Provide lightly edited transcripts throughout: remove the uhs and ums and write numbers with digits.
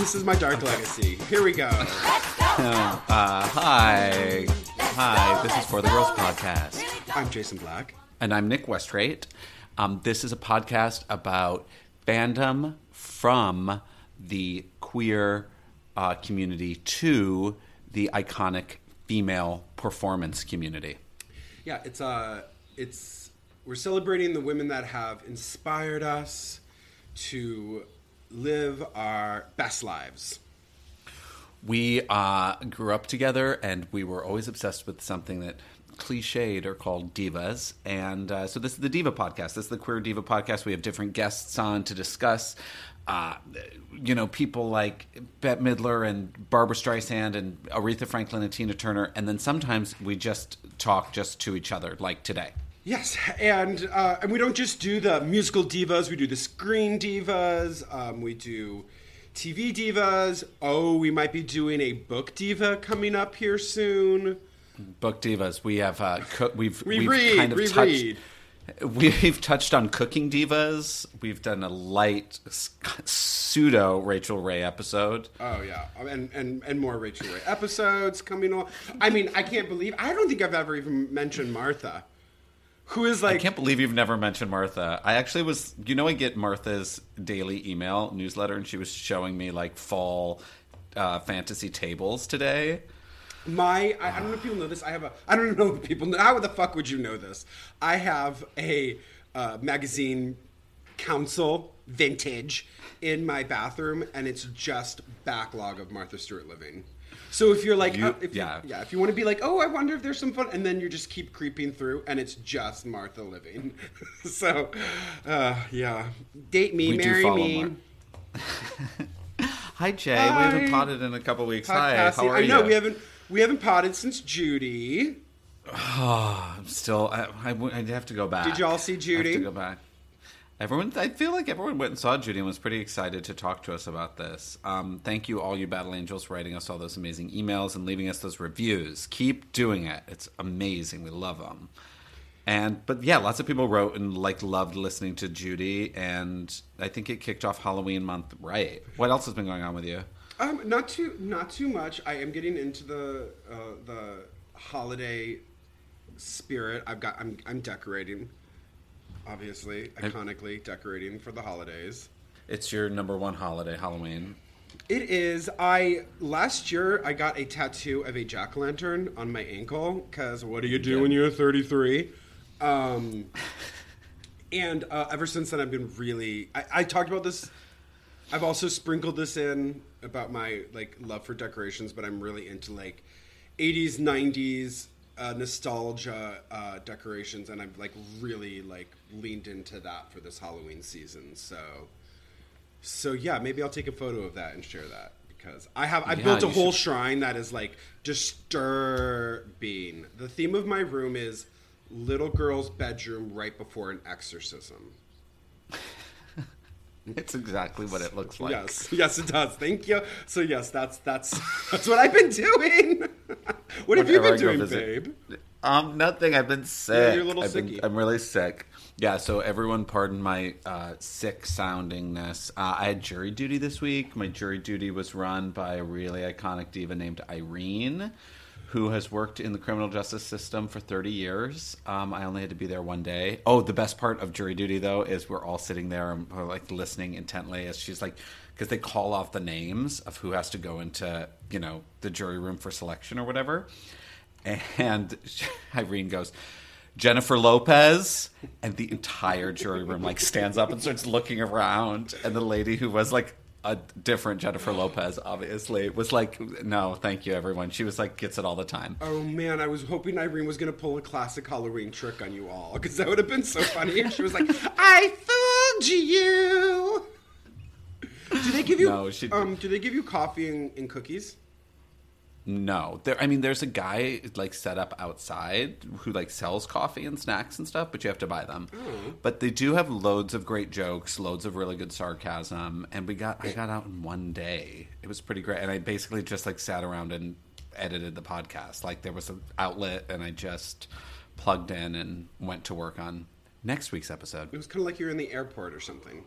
This is my dark legacy. Here we go. Hi. Hi, this is For the Girls Podcast. I'm Jason Black. And I'm Nick Westrate. This is a podcast about fandom from the queer community to the iconic female performance community. Yeah, it's we're celebrating the women that have inspired us to live our best lives. We grew up together, and we were always obsessed with something that cliched are called divas. And so this is the Diva Podcast. This is the Queer Diva Podcast. We have different guests on to discuss, people like Bette Midler and Barbra Streisand and Aretha Franklin and Tina Turner. And then sometimes we just talk just to each other, like today. Yes, and we don't just do the musical divas. We do the screen divas. We do TV divas. Oh, we might be doing a book diva coming up here soon. Book divas. We have we've touched on cooking divas. We've done a light pseudo Rachel Ray episode. Oh yeah, and more Rachel Ray episodes coming on. I mean, I can't believe I don't think I've ever even mentioned Martha. Who is like... I can't believe you've never mentioned Martha. I actually was... You know, I get Martha's daily email newsletter, and she was showing me, like, fall fantasy tables today. I don't know if people know this. I don't know if people know... How the fuck would you know this? I have a magazine council vintage in my bathroom, and it's just backlog of Martha Stewart Living. So if you're like, if you want to be like, oh, I wonder if there's some fun, and then you just keep creeping through, and it's just Martha Living. So, date me, marry me. Hi, Jay. Hi. We haven't potted in a couple weeks. Hi, Cassie. How are you? I know we haven't potted since Judy. Oh, I'm still. I'd have to go back. Did y'all see Judy? I have to go back. I feel like everyone went and saw Judy and was pretty excited to talk to us about this. Thank you, all you battle angels, for writing us all those amazing emails and leaving us those reviews. Keep doing it. It's amazing. We love them. But lots of people wrote and loved listening to Judy, and I think it kicked off Halloween month right. What else has been going on with you? Not too much. I am getting into the holiday spirit. I'm decorating. Obviously, iconically decorating for the holidays. It's your number one holiday, Halloween. It is. Last year, I got a tattoo of a jack-o'-lantern on my ankle, because what do you do when you're 33? And ever since then, I've been really... I talked about this. I've also sprinkled this in about my love for decorations, but I'm really into 80s, 90s, nostalgia decorations, and I've really leaned into that for this Halloween season. So yeah, maybe I'll take a photo of that and share that, because I built a whole shrine that is disturbing. The theme of my room is little girl's bedroom right before an exorcism. It's exactly what it looks like. Yes, it does. Thank you. So yes, that's what I've been doing. What have you been doing, babe? Nothing. I've been sick. Yeah, you're a little sicky. I'm really sick. Yeah. So everyone, pardon my sick soundingness. I had jury duty this week. My jury duty was run by a really iconic diva named Irene, who has worked in the criminal justice system for 30 years. I only had to be there one day. Oh, the best part of jury duty, though, is we're all sitting there and we're, listening intently as she's because they call off the names of who has to go into, the jury room for selection or whatever. And Irene goes, Jennifer Lopez, and the entire jury room, stands up and starts looking around. And the lady who was, a different Jennifer Lopez, obviously, was no, thank you, everyone. She was gets it all the time. Oh, man, I was hoping Irene was going to pull a classic Halloween trick on you all, because that would have been so funny. She was I fooled you. Do they give you do they give you coffee and cookies? No. There's a guy set up outside who sells coffee and snacks and stuff, but you have to buy them. Mm. But they do have loads of great jokes, loads of really good sarcasm, and I got out in one day. It was pretty great, and I basically just sat around and edited the podcast. There was an outlet, and I just plugged in and went to work on next week's episode. It was kind of like you're in the airport or something.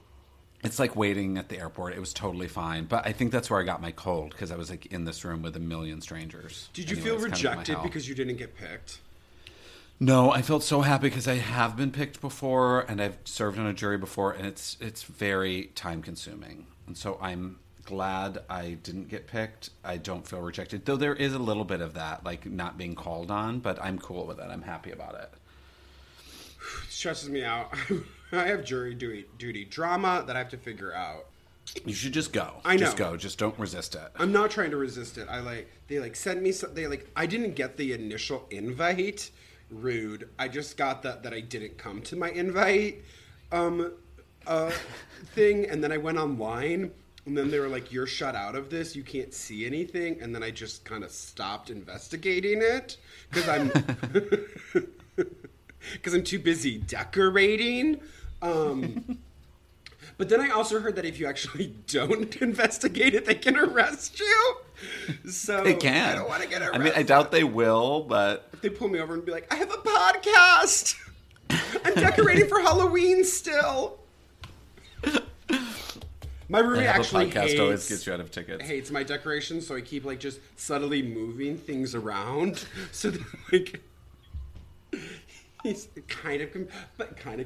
It's like waiting at the airport. It was totally fine. But I think that's where I got my cold, because I was like in this room with a million strangers. Did you feel rejected because you didn't get picked? No, I felt so happy because I have been picked before and I've served on a jury before, and it's very time consuming. And so I'm glad I didn't get picked. I don't feel rejected, though there is a little bit of that, like not being called on, but I'm cool with it. I'm happy about it. It stresses me out. I have jury duty drama that I have to figure out. You should just go. I know. Just go. Just don't resist it. I'm not trying to resist it. I didn't get the initial invite. Rude. I just got that I didn't come to my invite thing, and then I went online, and then they were like, "You're shut out of this. You can't see anything." And then I just kind of stopped investigating it because I'm too busy decorating. But then I also heard that if you actually don't investigate it, they can arrest you. So they can. I don't want to get arrested. I mean, I doubt they will, but if they pull me over and be like, "I have a podcast. I'm decorating for Halloween still." My roommate actually always gets you out of tickets. Hates my decorations, so I keep like just subtly moving things around so that like. He's kind of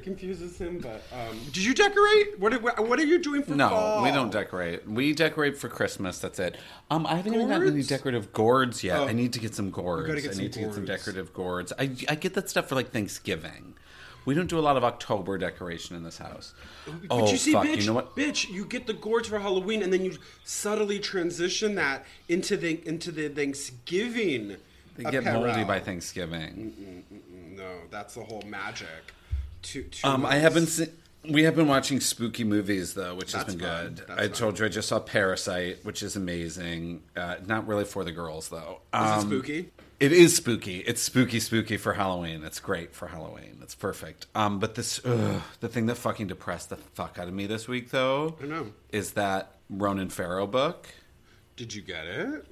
confuses him, but... Did you decorate? What are you doing for fall? No, we don't decorate. We decorate for Christmas, that's it. I haven't even gotten any decorative gourds yet. I need to get some gourds. I need to get some decorative gourds. I get that stuff for, like, Thanksgiving. We don't do a lot of October decoration in this house. Bitch, you know what? Bitch, you get the gourds for Halloween, and then you subtly transition that into the Thanksgiving. They get moldy by Thanksgiving. No, that's the whole magic. We have been watching spooky movies though, which has been good. I told you I just saw Parasite, which is amazing. Not really for the girls though. Is it spooky? It is spooky. It's spooky for Halloween. It's great for Halloween. It's perfect. But this the thing that fucking depressed the fuck out of me this week though, I know, is that Ronan Farrow book. Did you get it?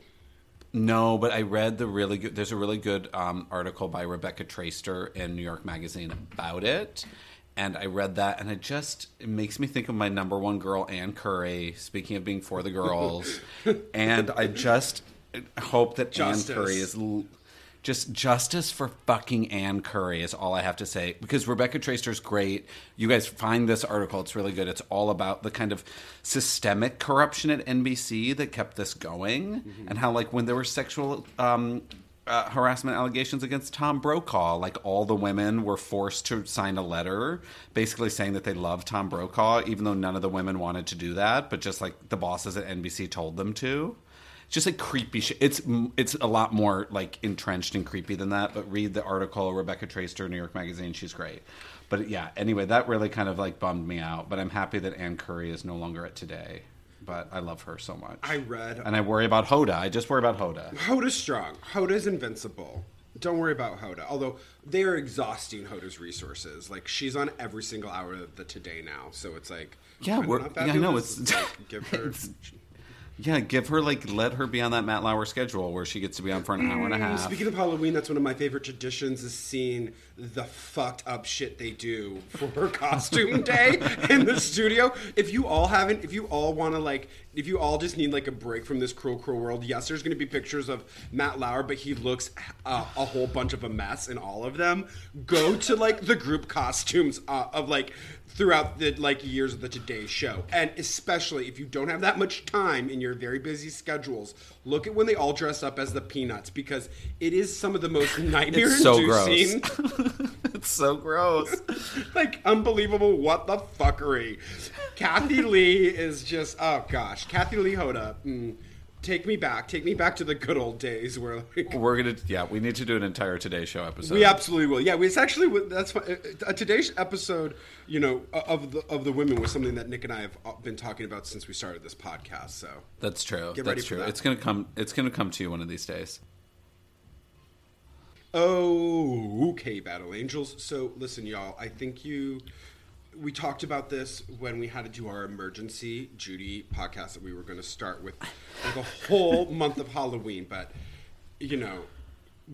No, but I read there's a really good article by Rebecca Traister in New York Magazine about it, and I read that, and it makes me think of my number one girl, Ann Curry, speaking of being for the girls, and I just hope that justice. Ann Curry is... Just justice for fucking Ann Curry is all I have to say, because Rebecca Traister's great. You guys find this article. It's really good. It's all about the kind of systemic corruption at NBC that kept this going, mm-hmm. and how, like, when there were sexual harassment allegations against Tom Brokaw, like, all the women were forced to sign a letter basically saying that they loved Tom Brokaw, even though none of the women wanted to do that, but just, like, the bosses at NBC told them to. Just like creepy shit. It's a lot more like entrenched and creepy than that. But read the article, Rebecca Traister, New York Magazine. She's great. But yeah, anyway, that really kind of like bummed me out. But I'm happy that Ann Curry is no longer at Today. But I love her so much. I worry about Hoda. I just worry about Hoda. Hoda's strong. Hoda's invincible. Don't worry about Hoda. Although they are exhausting Hoda's resources. Like, she's on every single hour of the Today now. So it's like, yeah, I know it's like, give her. Yeah, give her, like, let her be on that Matt Lauer schedule where she gets to be on for an hour and a half. Speaking of Halloween, that's one of my favorite traditions, is seeing the fucked up shit they do for her costume day in the studio. If you all just need, like, a break from this cruel, cruel world, yes, there's going to be pictures of Matt Lauer, but he looks a whole bunch of a mess in all of them. Go to, like, the group costumes of, like... throughout the, like, years of the Today show. And especially if you don't have that much time in your very busy schedules, look at when they all dress up as the Peanuts, because it is some of the most nightmare-inducing. It's so gross. It's so gross. Like, unbelievable what the fuckery. Kathie Lee is just, oh gosh. Kathie Lee Hoda. Take me back to the good old days where, like, we need to do an entire Today Show episode. We absolutely will. Yeah, that's a Today episode. You know, of the women was something that Nick and I have been talking about since we started this podcast. So that's true. Get ready for that. It's gonna come to you one of these days. Oh, okay, Battle Angels. So listen, y'all. I think we talked about this when we had to do our emergency Judy podcast that we were going to start with, like, a whole month of Halloween. But, you know,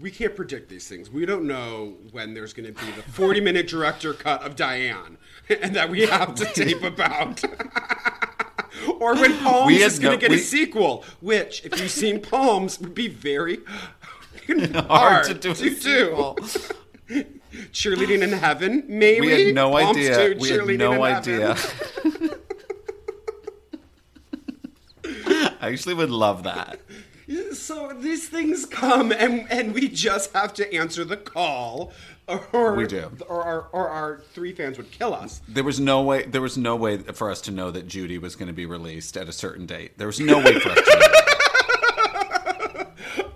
we can't predict these things. We don't know when there's going to be the 40-minute director cut of Diane and that we have to tape about. or when Poems is going to get a sequel, which, if you've seen Poems, would be very hard to do. Cheerleading in Heaven, maybe? We had no Poems idea. We had no idea. I actually would love that. So these things come, and we just have to answer the call, or we do, or our three fans would kill us. There was no way for us to know that Judy was going to be released at a certain date. There was no way for us to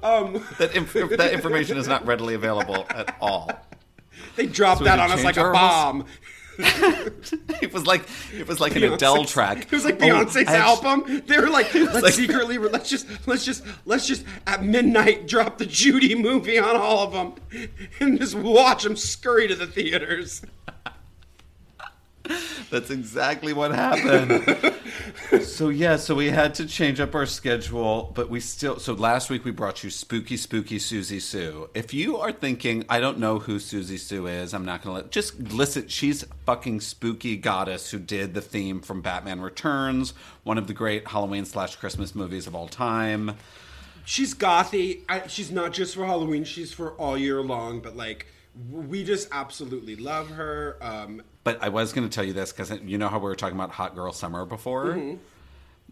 know that. That information is not readily available at all. They dropped that on us like a bomb. It was like Beyonce's, an Adele track. It was like Beyonce's album. They were like, let's just at midnight drop the Judy movie on all of them and just watch them scurry to the theaters. That's exactly what happened. So we had to change up our schedule, but we still... So last week we brought you Spooky, Spooky Susie Sue. If you are thinking, I don't know who Susie Sue is, I'm not going to let... Just listen, she's fucking spooky goddess who did the theme from Batman Returns, one of the great Halloween/Christmas movies of all time. She's gothy. She's not just for Halloween, she's for all year long, but like... We just absolutely love her. But I was going to tell you this because you know how we were talking about Hot Girl Summer before? Mm-hmm.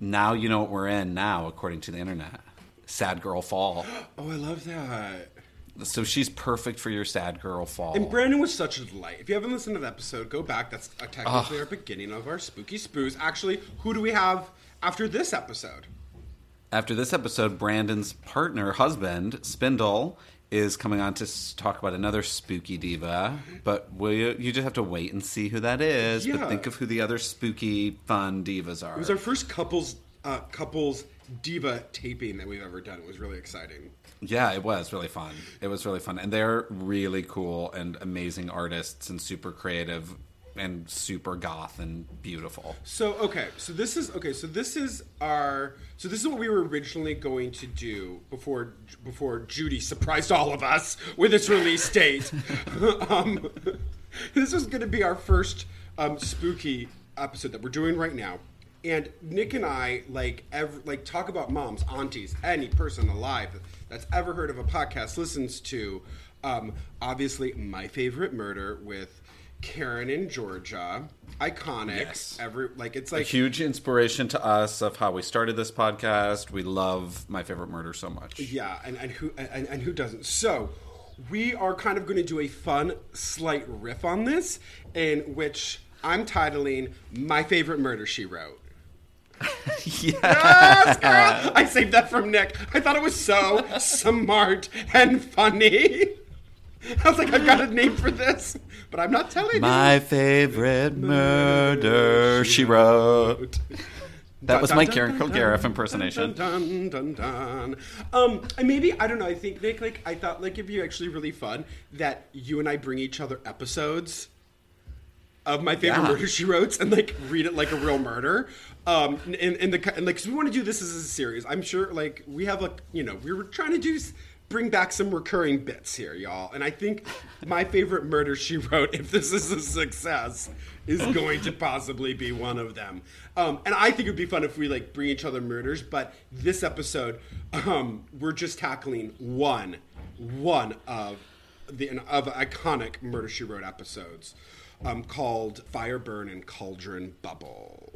Now you know what we're in now, according to the internet. Sad Girl Fall. Oh, I love that. So she's perfect for your Sad Girl Fall. And Brandon was such a delight. If you haven't listened to that episode, go back. That's technically our beginning of our Spooky Spoos. Actually, who do we have after this episode? After this episode, Brandon's partner, husband, Spindle... is coming on to talk about another spooky diva, but you just have to wait and see who that is. Yeah. But think of who the other spooky, fun divas are. It was our first couples diva taping that we've ever done. It was really exciting. Yeah, it was really fun. It was really fun. And they're really cool and amazing artists and super creative and super goth and beautiful. So this is what we were originally going to do before Judy surprised all of us with its release date. This was going to be our first spooky episode that we're doing right now. And Nick and I like talk about moms, aunties, any person alive that's ever heard of a podcast listens to obviously My Favorite Murder with Karen in Georgia, iconic. Yes. It's like a huge inspiration to us of how we started this podcast. We love My Favorite Murder so much. Yeah, and who doesn't? So we are kind of going to do a fun, slight riff on this, in which I'm titling My Favorite Murder She Wrote. Yes, girl! I saved that from Nick. I thought it was so smart and funny. I was like, I've got a name for this, but I'm not telling you. My Favorite Murder She Wrote. That was my Karen Kilgariff impersonation. And maybe, I don't know, I think, Nick, I thought, it'd be actually really fun that you and I bring each other episodes of My Favorite Murder She Wrote and, read it like a real murder. Because we want to do this as a series. I'm sure, we have, we were trying to do... Bring back some recurring bits here, y'all. And I think My Favorite Murder She Wrote, if this is a success, is going to possibly be one of them. And I think it would be fun if we, bring each other murders. But this episode, we're just tackling one of iconic Murder She Wrote episodes called Fire Burn and Cauldron Bubble.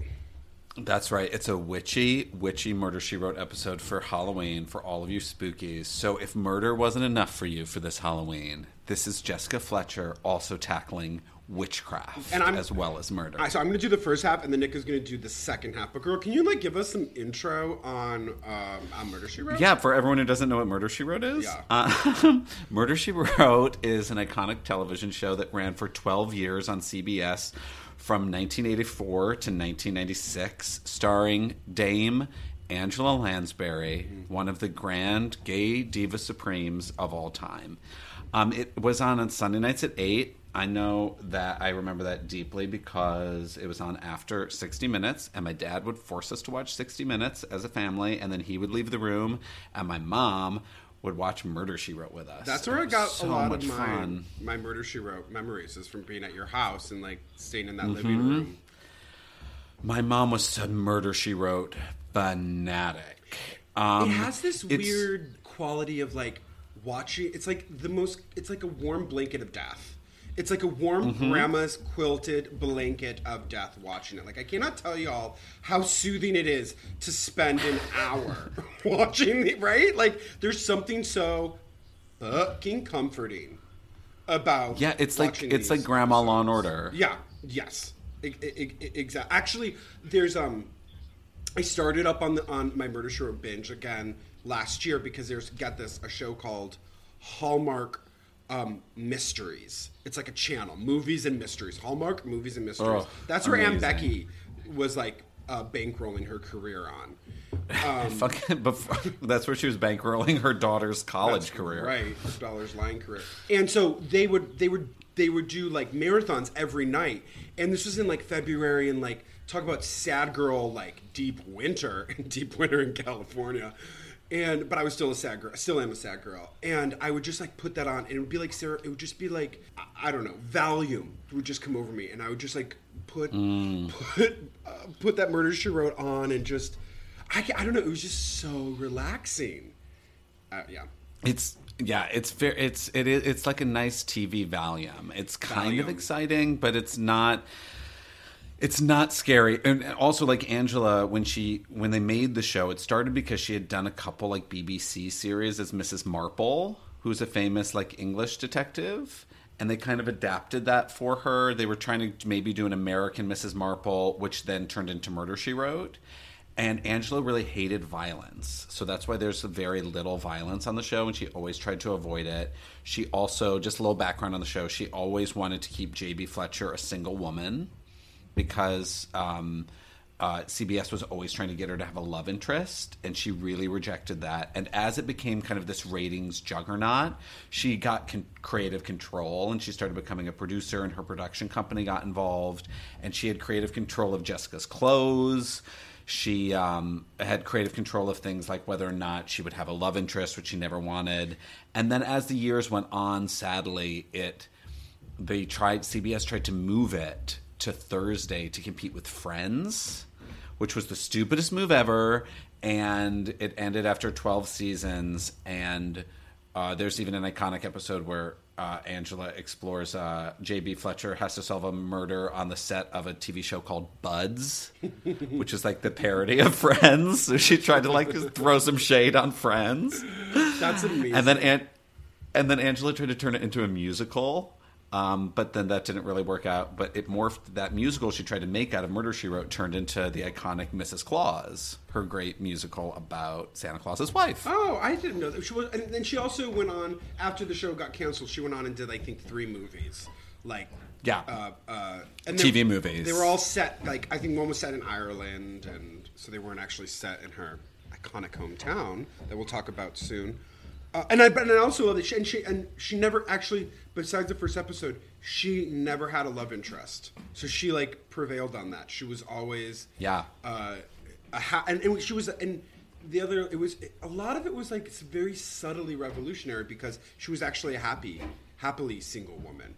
That's right. It's a witchy Murder She Wrote episode for Halloween for all of you spookies. So if murder wasn't enough for you for this Halloween, this is Jessica Fletcher also tackling witchcraft as well as murder. So I'm going to do the first half and then Nick is going to do the second half. But girl, can you give us some intro on Murder She Wrote? Yeah, for everyone who doesn't know what Murder She Wrote is. Yeah. Murder She Wrote is an iconic television show that ran for 12 years on CBS. From 1984 to 1996, starring Dame Angela Lansbury, one of the grand gay diva supremes of all time. It was on Sunday nights at 8. I know that I remember that deeply because it was on after 60 Minutes, and my dad would force us to watch 60 Minutes as a family, and then he would leave the room, and my mom would watch Murder, She Wrote with us. That's where I got so a lot of my Murder, She Wrote memories is from being at your house and, staying in that living room. My mom was a Murder, She Wrote fanatic. It has this weird quality of like watching. It's like the most. It's like a warm blanket of death. It's like a warm grandma's quilted blanket of death watching it. Like, I cannot tell y'all how soothing it is to spend an hour watching it, right? Like, there's something so fucking comforting about it's like Grandma Law and Order. Yeah, yes. Exactly. Actually, there's I started up on my Murder She Wrote binge again last year because there's a show called Hallmark Mysteries. It's like a channel, movies and mysteries, Hallmark movies and mysteries. Oh, that's where Aunt Becky was like bankrolling her career on. That's where she was bankrolling her daughter's college career, right? Her daughter's line career. And so they would do like marathons every night. And this was in like February, and like talk about sad girl, like deep winter in California. And but I was still a sad girl. I still am a sad girl. And I would just like put that on, and it would be like Sarah. It would just be like, I don't know, Valium would just come over me, and I would just like put that Murder She Wrote on, and just I don't know. It was just so relaxing. It's like a nice TV Valium. It's kind of exciting, but it's not. It's not scary. And also, like Angela, when they made the show, it started because she had done a couple like BBC series as Mrs. Marple, who's a famous like English detective, and they kind of adapted that for her. They were trying to maybe do an American Mrs. Marple, which then turned into Murder, She Wrote. And Angela really hated violence. So that's why there's very little violence on the show, and she always tried to avoid it. She also, just a little background on the show, she always wanted to keep J.B. Fletcher a single woman, because CBS was always trying to get her to have a love interest, and she really rejected that. And as it became kind of this ratings juggernaut, she got creative control, and she started becoming a producer, and her production company got involved, and she had creative control of Jessica's clothes. She had creative control of things like whether or not she would have a love interest, which she never wanted. And then as the years went on, sadly, CBS tried to move it to Thursday to compete with Friends, which was the stupidest move ever, and it ended after 12 seasons. And there's even an iconic episode where Angela explores J.B. Fletcher has to solve a murder on the set of a TV show called Buds, which is like the parody of Friends. So she tried to like throw some shade on Friends. That's amazing. And then Angela tried to turn it into a musical. But then that didn't really work out. But it morphed. That musical she tried to make out of Murder, She Wrote turned into the iconic Mrs. Claus, her great musical about Santa Claus's wife. Oh, I didn't know that. And then she also went on, after the show got canceled, she went on and did, I think, 3 movies. Like, yeah. And TV movies. They were all set, like, I think one was set in Ireland, and so they weren't actually set in her iconic hometown that we'll talk about soon. And I also love that she never actually, besides the first episode, she never had a love interest. So she like prevailed on that. She was always a lot of it was like it's very subtly revolutionary because she was actually a happily single woman.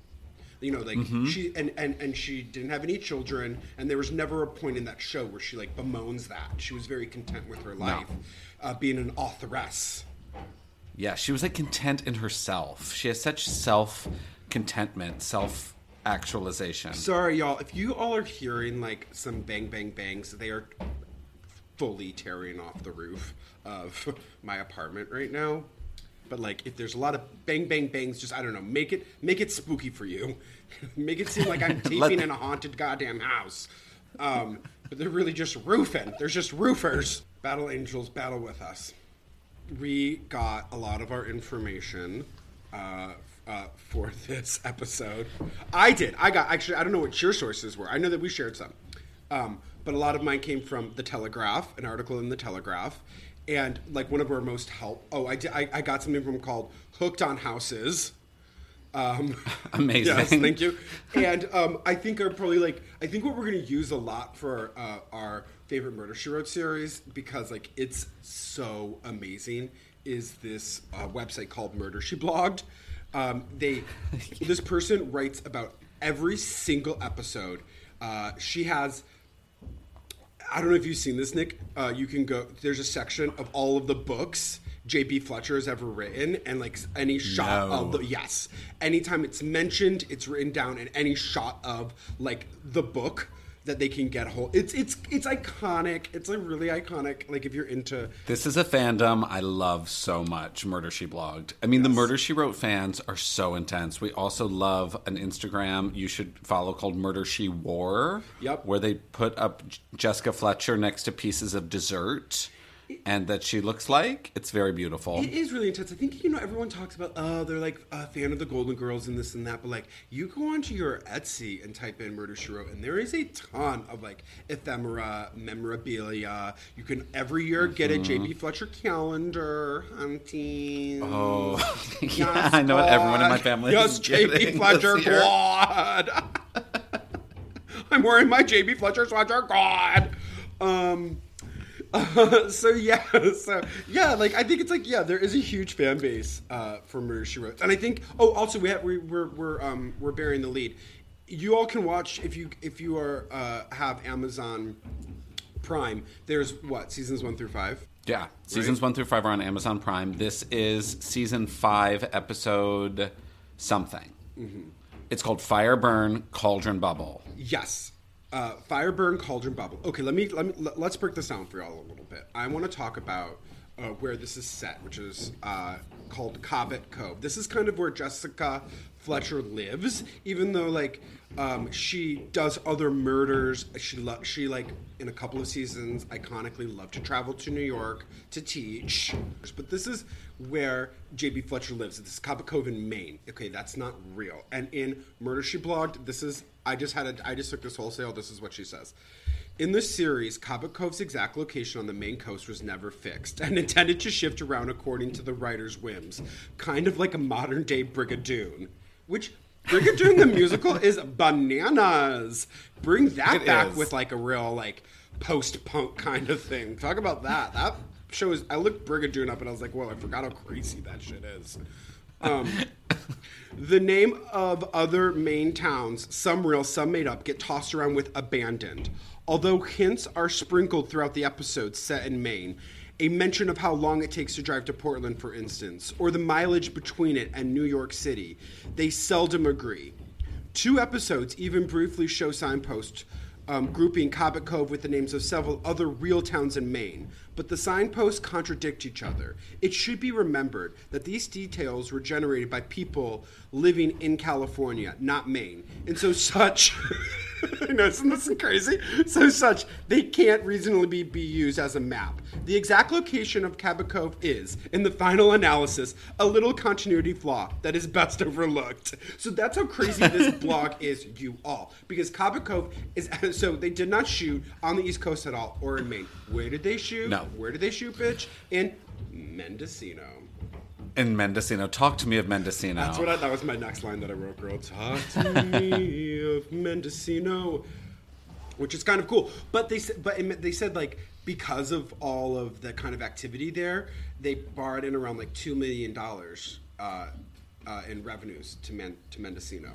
You know, like she and she didn't have any children, and there was never a point in that show where she like bemoans that. She was very content with her life, being an authoress. Yeah, she was like content in herself. She has such self-contentment, self-actualization. Sorry, y'all. If you all are hearing like some bang, bang, bangs, they are fully tearing off the roof of my apartment right now. But like, if there's a lot of bang, bang, bangs, just, I don't know, make it spooky for you. Make it seem like I'm taping in a haunted goddamn house. But they're really just roofing. There's just roofers. Battle angels, battle with us. We got a lot of our information for this episode. I don't know what your sources were. I know that we shared some. But a lot of mine came from The Telegraph, an article in The Telegraph. And like one of our most I got something from called Hooked on Houses. Amazing. Yes, thank you. And I think what we're going to use a lot for our favorite Murder, She Wrote series, because like it's so amazing, is this website called Murder She Blogged. This person writes about every single episode. She has I don't know if you've seen this, Nick. You can go. There's a section of all of the books J.P. Fletcher has ever written, and like any shot of the anytime it's mentioned, it's written down, and any shot of like the book that they can get a hold. It's iconic. It's like really iconic. Like if you're into this is a fandom I love so much. Murder She Blogged. I mean, the Murder She Wrote fans are so intense. We also love an Instagram you should follow called Murder She Wore. Yep, where they put up Jessica Fletcher next to pieces of dessert. And that she looks like, it's very beautiful. It is really intense. I think, you know, everyone talks about, oh, they're like a fan of the Golden Girls and this and that. But like, you go onto your Etsy and type in Murder, She Wrote, and there is a ton of like ephemera, memorabilia. You can every year get a J.B. Fletcher calendar, hunting. Oh, yeah, I know what everyone in my family is getting J.B. Fletcher quad. I'm wearing my J.B. Fletcher sweater, God. So like I think it's like there is a huge fan base for Murder She Wrote, and I think also we're burying the lead. You all can watch if you are have Amazon Prime. There's what seasons 1 through 5. Yeah, seasons 1 through 5 are on Amazon Prime. This is season 5, episode something. Mm-hmm. It's called Fire Burn Cauldron Bubble. Yes. Fireburn, Cauldron Bubble. Okay, let's break this down for y'all a little bit. I want to talk about where this is set, which is called Cabot Cove. This is kind of where Jessica Fletcher lives, even though like she does other murders. She like in a couple of seasons iconically loved to travel to New York to teach, but this is where J.B. Fletcher lives. This is Cabot Cove in Maine. Okay, that's not real. And in Murder She Blogged, this is. I just took this wholesale. This is what she says. In this series, Cabot Cove's exact location on the Maine coast was never fixed and intended to shift around according to the writer's whims, kind of like a modern-day Brigadoon, which Brigadoon the musical is bananas. Bring that back with like a real like post-punk kind of thing. Talk about that. That show is. I looked Brigadoon up and I was like, whoa, I forgot how crazy that shit is. The name of other Maine towns, some real, some made up, get tossed around with abandoned. Although hints are sprinkled throughout the episodes set in Maine, a mention of how long it takes to drive to Portland, for instance, or the mileage between it and New York City, they seldom agree. 2 episodes even briefly show signposts grouping Cabot Cove with the names of several other real towns in Maine, but the signposts contradict each other. It should be remembered that these details were generated by people living in California, not Maine, and so such. I know, isn't this crazy? So such, they can't reasonably be used as a map. The exact location of Cabot Cove is, in the final analysis, a little continuity flaw that is best overlooked. So that's how crazy this blog is, you all. Because Cabot Cove is, so they did not shoot on the East Coast at all, or in Maine. Where did they shoot? No. Where did they shoot, bitch? In Mendocino. In Mendocino. Talk to me of Mendocino. That's what that was my next line that I wrote, girl. Talk to me of Mendocino, which is kind of cool. But they said like because of all of the kind of activity there, they borrowed in around like $2 million in revenues to Mendocino.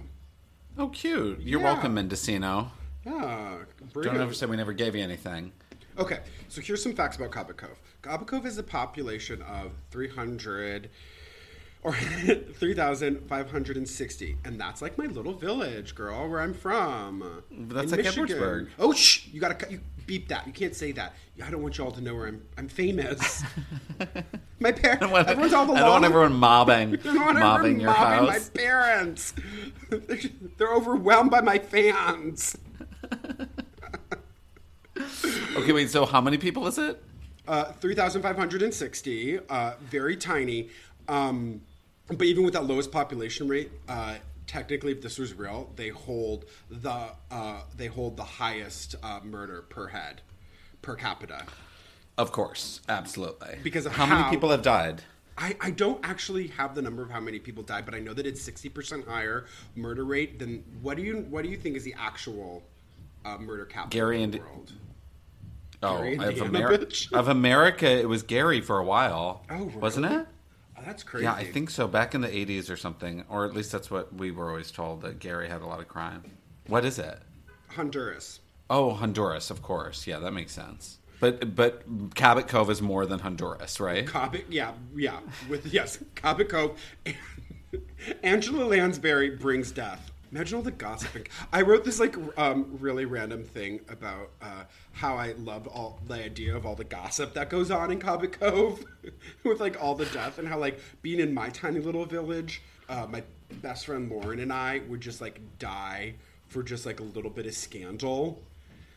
Oh, cute! You're welcome, Mendocino. Yeah. Don't ever say we never gave you anything. Okay, so here's some facts about Cabot Cove. Cabot Cove is a population of 3,560, and that's like my little village, girl, where I'm from. That's in like Michigan. Edwardsburg. Oh, shh! You gotta beep that. You can't say that. I don't want y'all to know where I'm famous. My parents. I don't want everyone mobbing. Mobbing your house. My parents. They're overwhelmed by my fans. Okay, wait, so how many people is it? 3,560, very tiny. But even with that lowest population rate, technically, if this was real, they hold the highest murder per head, per capita. Of course, absolutely. Because of how many people have died? I don't actually have the number of how many people died, but I know that it's 60% higher murder rate than what do you think is the actual murder capital Gary of the world? Of America, it was Gary for a while, really? Wasn't it? Oh, that's crazy. Yeah, I think so, back in the 80s or something, or at least that's what we were always told, that Gary had a lot of crime. What is it? Honduras. Oh, Honduras, of course. Yeah, that makes sense. But Cabot Cove is more than Honduras, right? Cabot, yeah. Yes, Cabot Cove. Angela Lansbury brings death. Imagine all the gossip. I wrote this really random thing about how I love all the idea of all the gossip that goes on in Cabot Cove with all the death, and how being in my tiny little village, my best friend Lauren and I would just die for just a little bit of scandal.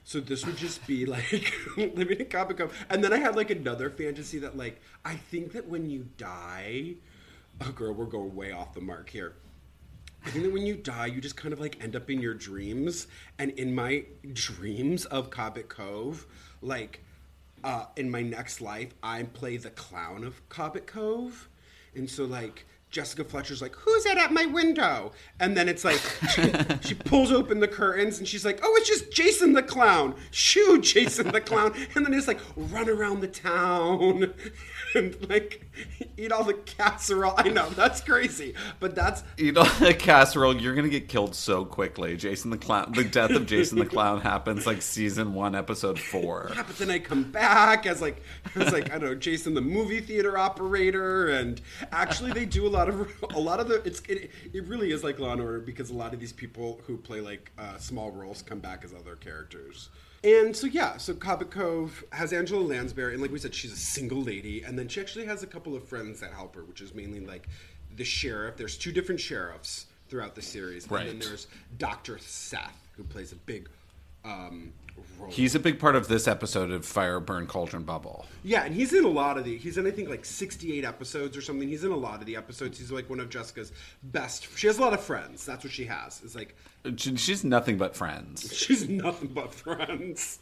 So this would just be living in Cabot Cove. And then I had another fantasy that I think that when you die, oh girl, we're going way off the mark here. I think that when you die, you just kind of end up in your dreams. And in my dreams of Cabot Cove, in my next life, I play the clown of Cabot Cove. And so Jessica Fletcher's who's that at my window? And then it's she pulls open the curtains and she's oh, it's just Jason the clown. Shoo, Jason the clown. And then it's run around the town and eat all the casserole. I know, that's crazy, but that's... Eat all the casserole. You're going to get killed so quickly. Jason the clown, the death of Jason the clown happens season 1, episode 4. Yeah, but then I come back as I don't know, Jason the movie theater operator. And actually they do it really is Law and Order, because a lot of these people who play small roles come back as other characters. And so so Cabot Cove has Angela Lansbury, and we said, she's a single lady, and then she actually has a couple of friends that help her, which is mainly the sheriff. There's 2 different sheriffs throughout the series, right. And then there's Dr. Seth, who plays a big role. He's a big part of this episode of Fire, Burn, Cauldron, Bubble. Yeah, and he's in a lot of the... He's in, I think, 68 episodes or something. He's in a lot of the episodes. He's, one of Jessica's best... She has a lot of friends. That's what she has. It's She's nothing but friends. She's nothing but friends.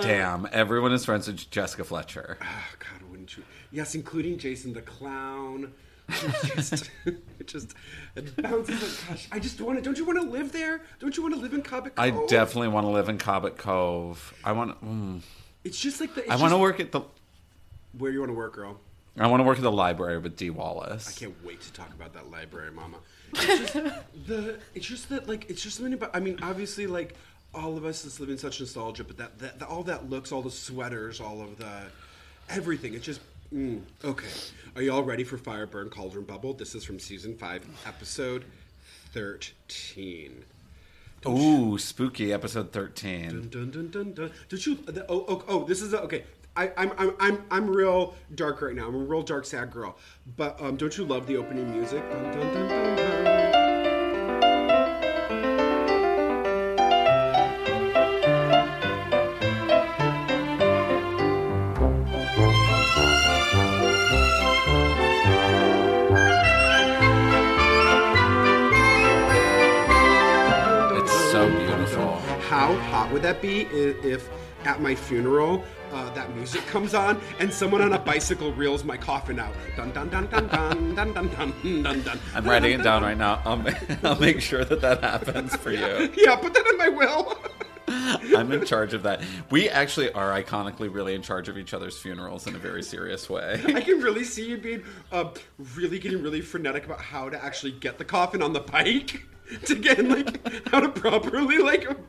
Damn, everyone is friends with Jessica Fletcher. Oh, God, wouldn't you... Yes, including Jason the Clown. It just bounces gosh, I just want to... Don't you want to live there? Don't you want to live in Cabot Cove? I definitely want to live in Cabot Cove. I want... It's just like the... I want to work at the... Where you want to work, girl? I want to work at the library with Dee Wallace. I can't wait to talk about that library, mama. It's just it's just something about... I mean, obviously, all of us is living such nostalgia, but that all that looks, all the sweaters, all of the... Everything. It's just... Okay. Are you all ready for Fire, Burn, Cauldron, Bubble? This is from season 5, episode 13. Ooh, spooky episode 13. Dun, dun, dun, dun, dun. Don't you? This is okay. I'm real dark right now. I'm a real dark, sad girl. But don't you love the opening music? Dun, dun, dun, dun, dun. How hot would that be if at my funeral that music comes on and someone on a bicycle reels my coffin out? Dun dun dun dun dun dun dun dun dun dun. I'm writing it down right now. I'll make sure that happens for you. Yeah, put that in my will. I'm in charge of that. We actually are iconically really in charge of each other's funerals in a very serious way. I can really see you being really frenetic about how to actually get the coffin on the bike. To get how to properly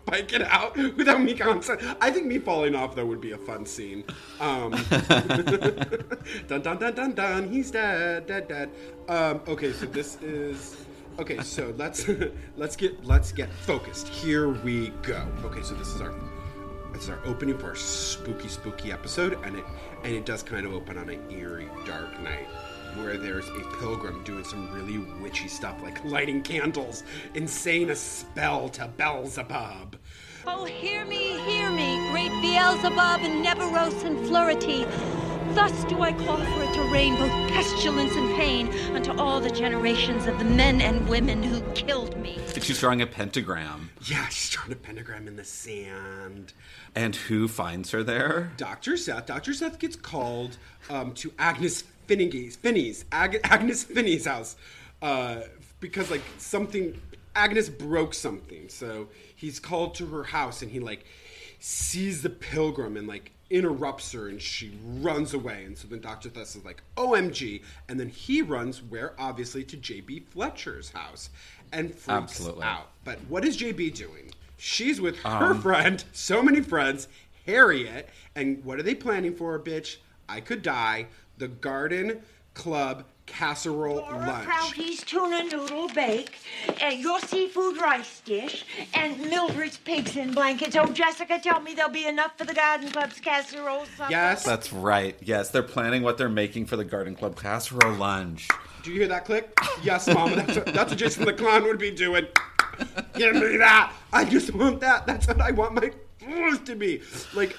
bike it out without me constant. I think me falling off though would be a fun scene. Dun dun dun dun dun. He's dead. So let's get focused. Here we go. Okay, so this is our opening for our spooky episode, and it does kind of open on an eerie dark night, where there's a pilgrim doing some really witchy stuff, like lighting candles and saying a spell to Beelzebub. Oh, hear me, great Beelzebub and Neveros and Flority. Thus do I call for it to rain both pestilence and pain unto all the generations of the men and women who killed me. She's drawing a pentagram. Yeah, she's drawing a pentagram in the sand. And who finds her there? Dr. Seth. Dr. Seth gets called to Agnes Agnes Finney's house, because Agnes broke something, so he's called to her house, and he sees the pilgrim and interrupts her, and she runs away. And so then Dr. Thess is OMG, and then he runs where obviously to JB Fletcher's house and freaks out. But what is JB doing? She's with her friend, so many friends, Harriet. And what are they planning for, bitch? I could die. The Garden Club casserole lunch. Prouty's tuna noodle bake, your seafood rice dish, and Mildred's pigs in blankets. Oh, Jessica, tell me there'll be enough for the Garden Club's casserole supper. Yes. That's right. Yes, they're planning what they're making for the Garden Club casserole lunch. Do you hear that click? Yes, Mama. That's what Jason the Clown would be doing. Give me that. I just want that. That's what I want my food to be. Like...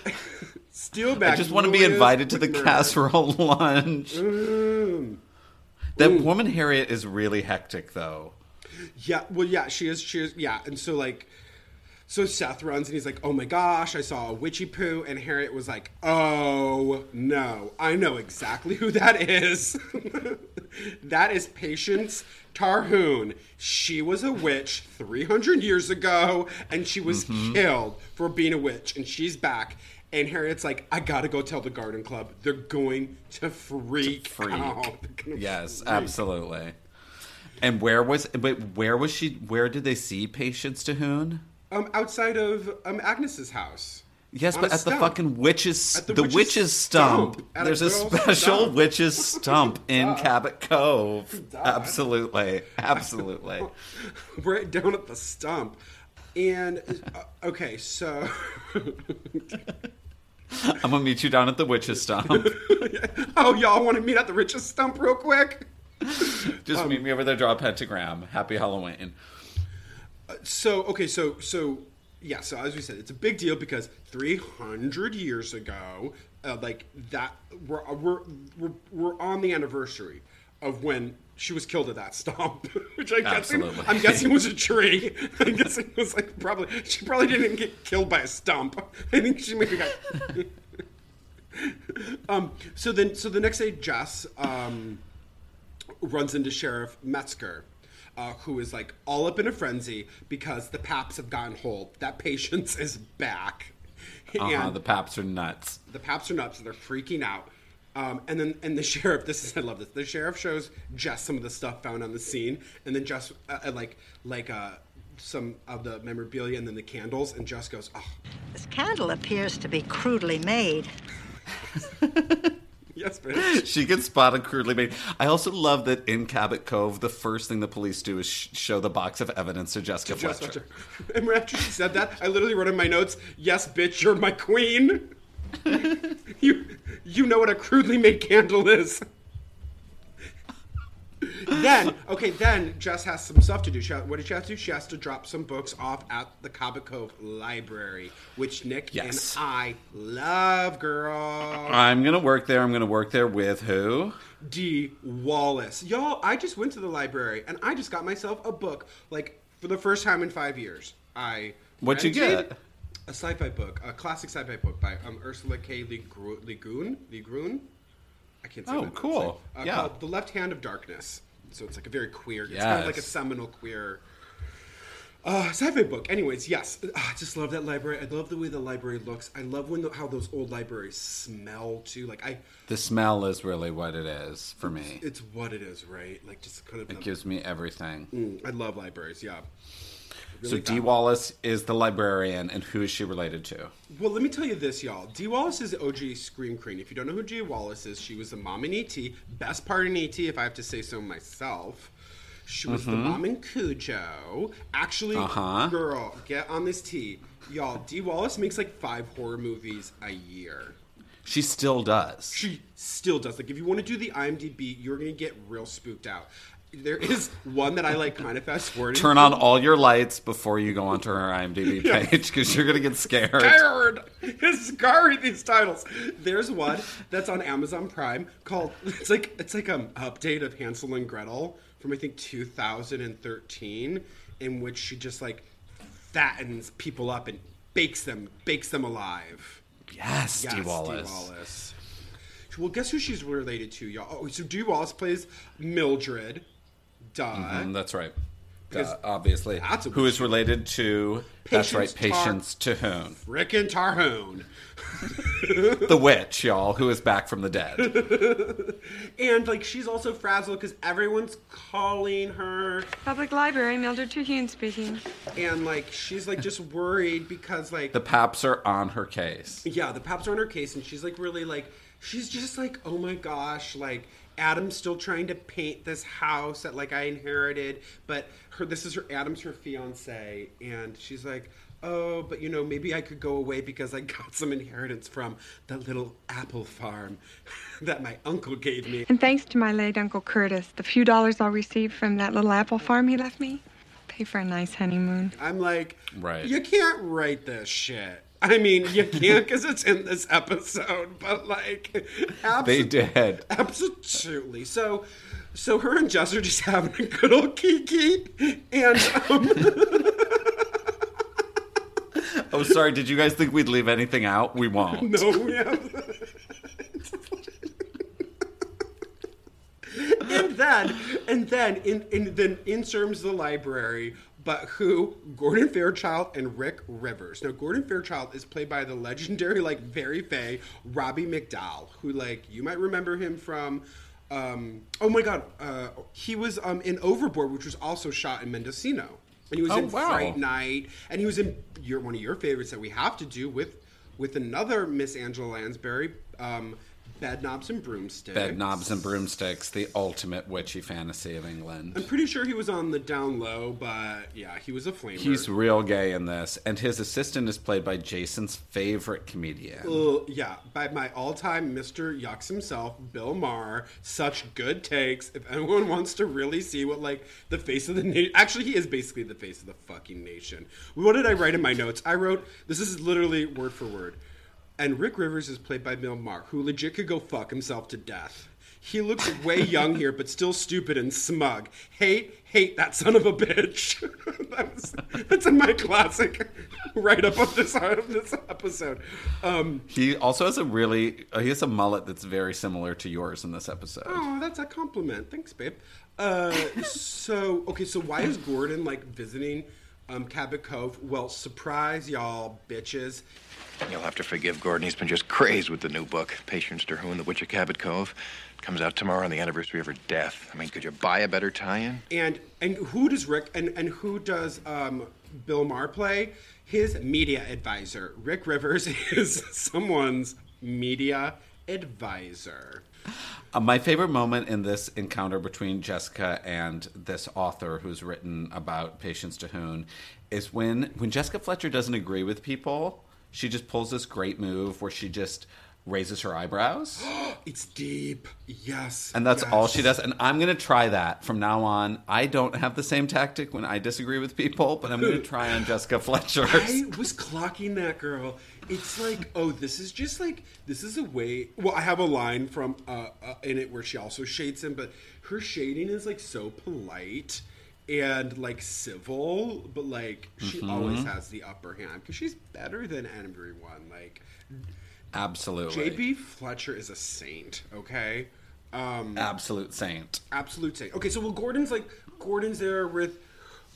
Steelback. I just want to be invited to the casserole lunch. That woman Harriet is really hectic, though. Yeah, well, yeah, she is, yeah. And so, like, so Seth runs and he's like, oh my gosh, I saw a witchy poo. And Harriet was like, oh no, I know exactly who that is. That is Patience Tahune. She was a witch 300 years ago and she was killed for being a witch. And she's back. And Harriet's like, I gotta go tell the Garden Club. They're going to freak out. Yes, freak. Absolutely. And where was she? Where did they see Patience Tahune? Outside of Agnes's house. Yes, but at the fucking witch's stump. There's a special witch's stump in Cabot Cove. Absolutely. Right down at the stump. And, okay, so... I'm going to meet you down at the witch's stump. Oh, y'all want to meet at the witch's stump real quick? Just meet me over there, draw a pentagram. Happy Halloween. So as we said, it's a big deal because 300 years ago, we're on the anniversary of when... she was killed at that stump, which I'm guessing was a tree. I'm guessing it was like she probably didn't even get killed by a stump. I think she maybe got. So the next day, Jess runs into Sheriff Metzger, who is like all up in a frenzy because the Paps have gotten hold. That Patience is back. The Paps are nuts. The Paps are nuts. And they're freaking out. And the sheriff, I love this. The sheriff shows Jess some of the stuff found on the scene, and then Jess some of the memorabilia, and then the candles. And Jess goes, "Oh, this candle appears to be crudely made." Yes, bitch. She gets spotted crudely made. I also love that in Cabot Cove, the first thing the police do is show the box of evidence to Jessica Fletcher. And after she said that, I literally wrote in my notes, "Yes, bitch, you're my queen." You know what a crudely made candle is. Then Jess has some stuff to do. What did she have to do? She has to drop some books off at the Cabot Cove Library, which Nick and I love, girl. I'm going to work there. I'm going to work there with who? Dee Wallace. Y'all, I just went to the library, and I just got myself a book, like, for the first time in 5 years. What'd you get? A sci-fi book, a classic sci-fi book by Ursula K. Le Guin. I can't say that. Oh, cool. Called The Left Hand of Darkness. So it's like a very queer, it's kind of like a seminal queer sci-fi book. Anyways, yes. I just love that library. I love the way the library looks. I love how those old libraries smell, too. The smell is really what it is for me. It's what it is, right? Like, just kind of... It gives me everything. I love libraries, yeah. Really so Dee Wallace is the librarian, and who is she related to? Well, let me tell you this, y'all. Dee Wallace is OG Scream Queen. If you don't know who Dee Wallace is, she was the mom in E.T., best part in E.T., if I have to say so myself. She was the mom in Cujo. Actually, girl, get on this tea. Y'all, Dee Wallace makes like 5 horror movies a year. She still does. Like, if you want to do the IMDb, you're going to get real spooked out. There is one that I like kind of fast-forwarded. Turn on all your lights before you go onto her IMDb page because you're going to get scared. It's scary, these titles. There's one that's on Amazon Prime called, it's like an update of Hansel and Gretel from I think 2013 in which she just like fattens people up and bakes them alive. Yes, Dee Wallace. Dee Wallace. Well, guess who she's related to, y'all? Oh, so Dee Wallace plays Mildred. Duh. That's right. obviously, who is related to Patience Tahune. Frickin' Tahune. The witch, y'all, who is back from the dead. And, like, she's also frazzled because everyone's calling her. Public Library, Mildred Tahune speaking. And, like, she's, like, just worried because, like... The paps are on her case. Yeah, the paps are on her case, and she's, like, really, like... She's just like, oh my gosh, like, Adam's still trying to paint this house that, like, I inherited, but Adam's her fiancé, and she's like... Oh, but, you know, maybe I could go away because I got some inheritance from the little apple farm that my uncle gave me. And thanks to my late Uncle Curtis, the few dollars I'll receive from that little apple farm he left me, pay for a nice honeymoon. I'm like, right. You can't write this shit. I mean, you can't because it's in this episode, but, like, they did. Absolutely. So her and Jess are just having a good old kiki, and... Oh, sorry. Did you guys think we'd leave anything out? We won't. No, we haven't. and then inserts the library, but who? Gordon Fairchild and Rick Rivers. Now, Gordon Fairchild is played by the legendary, like, very fey Robbie McDowell, who, like, you might remember him from... oh, my God. He was in Overboard, which was also shot in Mendocino. And he was in Fright Night. And he was in one of your favorites that we have to do with another Miss Angela Lansbury, Bedknobs and Broomsticks. Bedknobs and Broomsticks, the ultimate witchy fantasy of England. I'm pretty sure he was on the down low, but yeah, he was a flamer. He's real gay in this. And his assistant is played by Jason's favorite comedian. Yeah, by my all-time Mr. Yucks himself, Bill Maher. Such good takes. If anyone wants to really see what, like, the face of the nation... Actually, he is basically the face of the fucking nation. What did I write in my notes? I wrote... This is literally word for word. And Rick Rivers is played by Bill Maher, who legit could go fuck himself to death. He looks way young here, but still stupid and smug. Hate that son of a bitch. That's in my classic write-up of this episode. He also has a mullet that's very similar to yours in this episode. Oh, that's a compliment. Thanks, babe. So why is Gordon, like, visiting Cabot Cove? Well, surprise, y'all, bitches. You'll have to forgive Gordon. He's been just crazed with the new book, Patience Tahune, The Witch of Cabot Cove. It comes out tomorrow on the anniversary of her death. I mean, could you buy a better tie-in? And who does Rick and who does Bill Maher play? His media advisor. Rick Rivers is someone's media advisor. My favorite moment in this encounter between Jessica and this author who's written about Patience Tahune is when Jessica Fletcher doesn't agree with people. She just pulls this great move where she just raises her eyebrows. It's deep. Yes. And that's all she does. And I'm going to try that from now on. I don't have the same tactic when I disagree with people, but I'm going to try on Jessica Fletcher. I was clocking that girl. It's like, oh, this is just like, this is a way. Well, I have a line from in it where she also shades him, but her shading is, like, so polite and, like, civil, but, like, she always has the upper hand because she's better than everyone. Like, absolutely, JB Fletcher is a saint. Okay, absolute saint. Okay, so Gordon's there with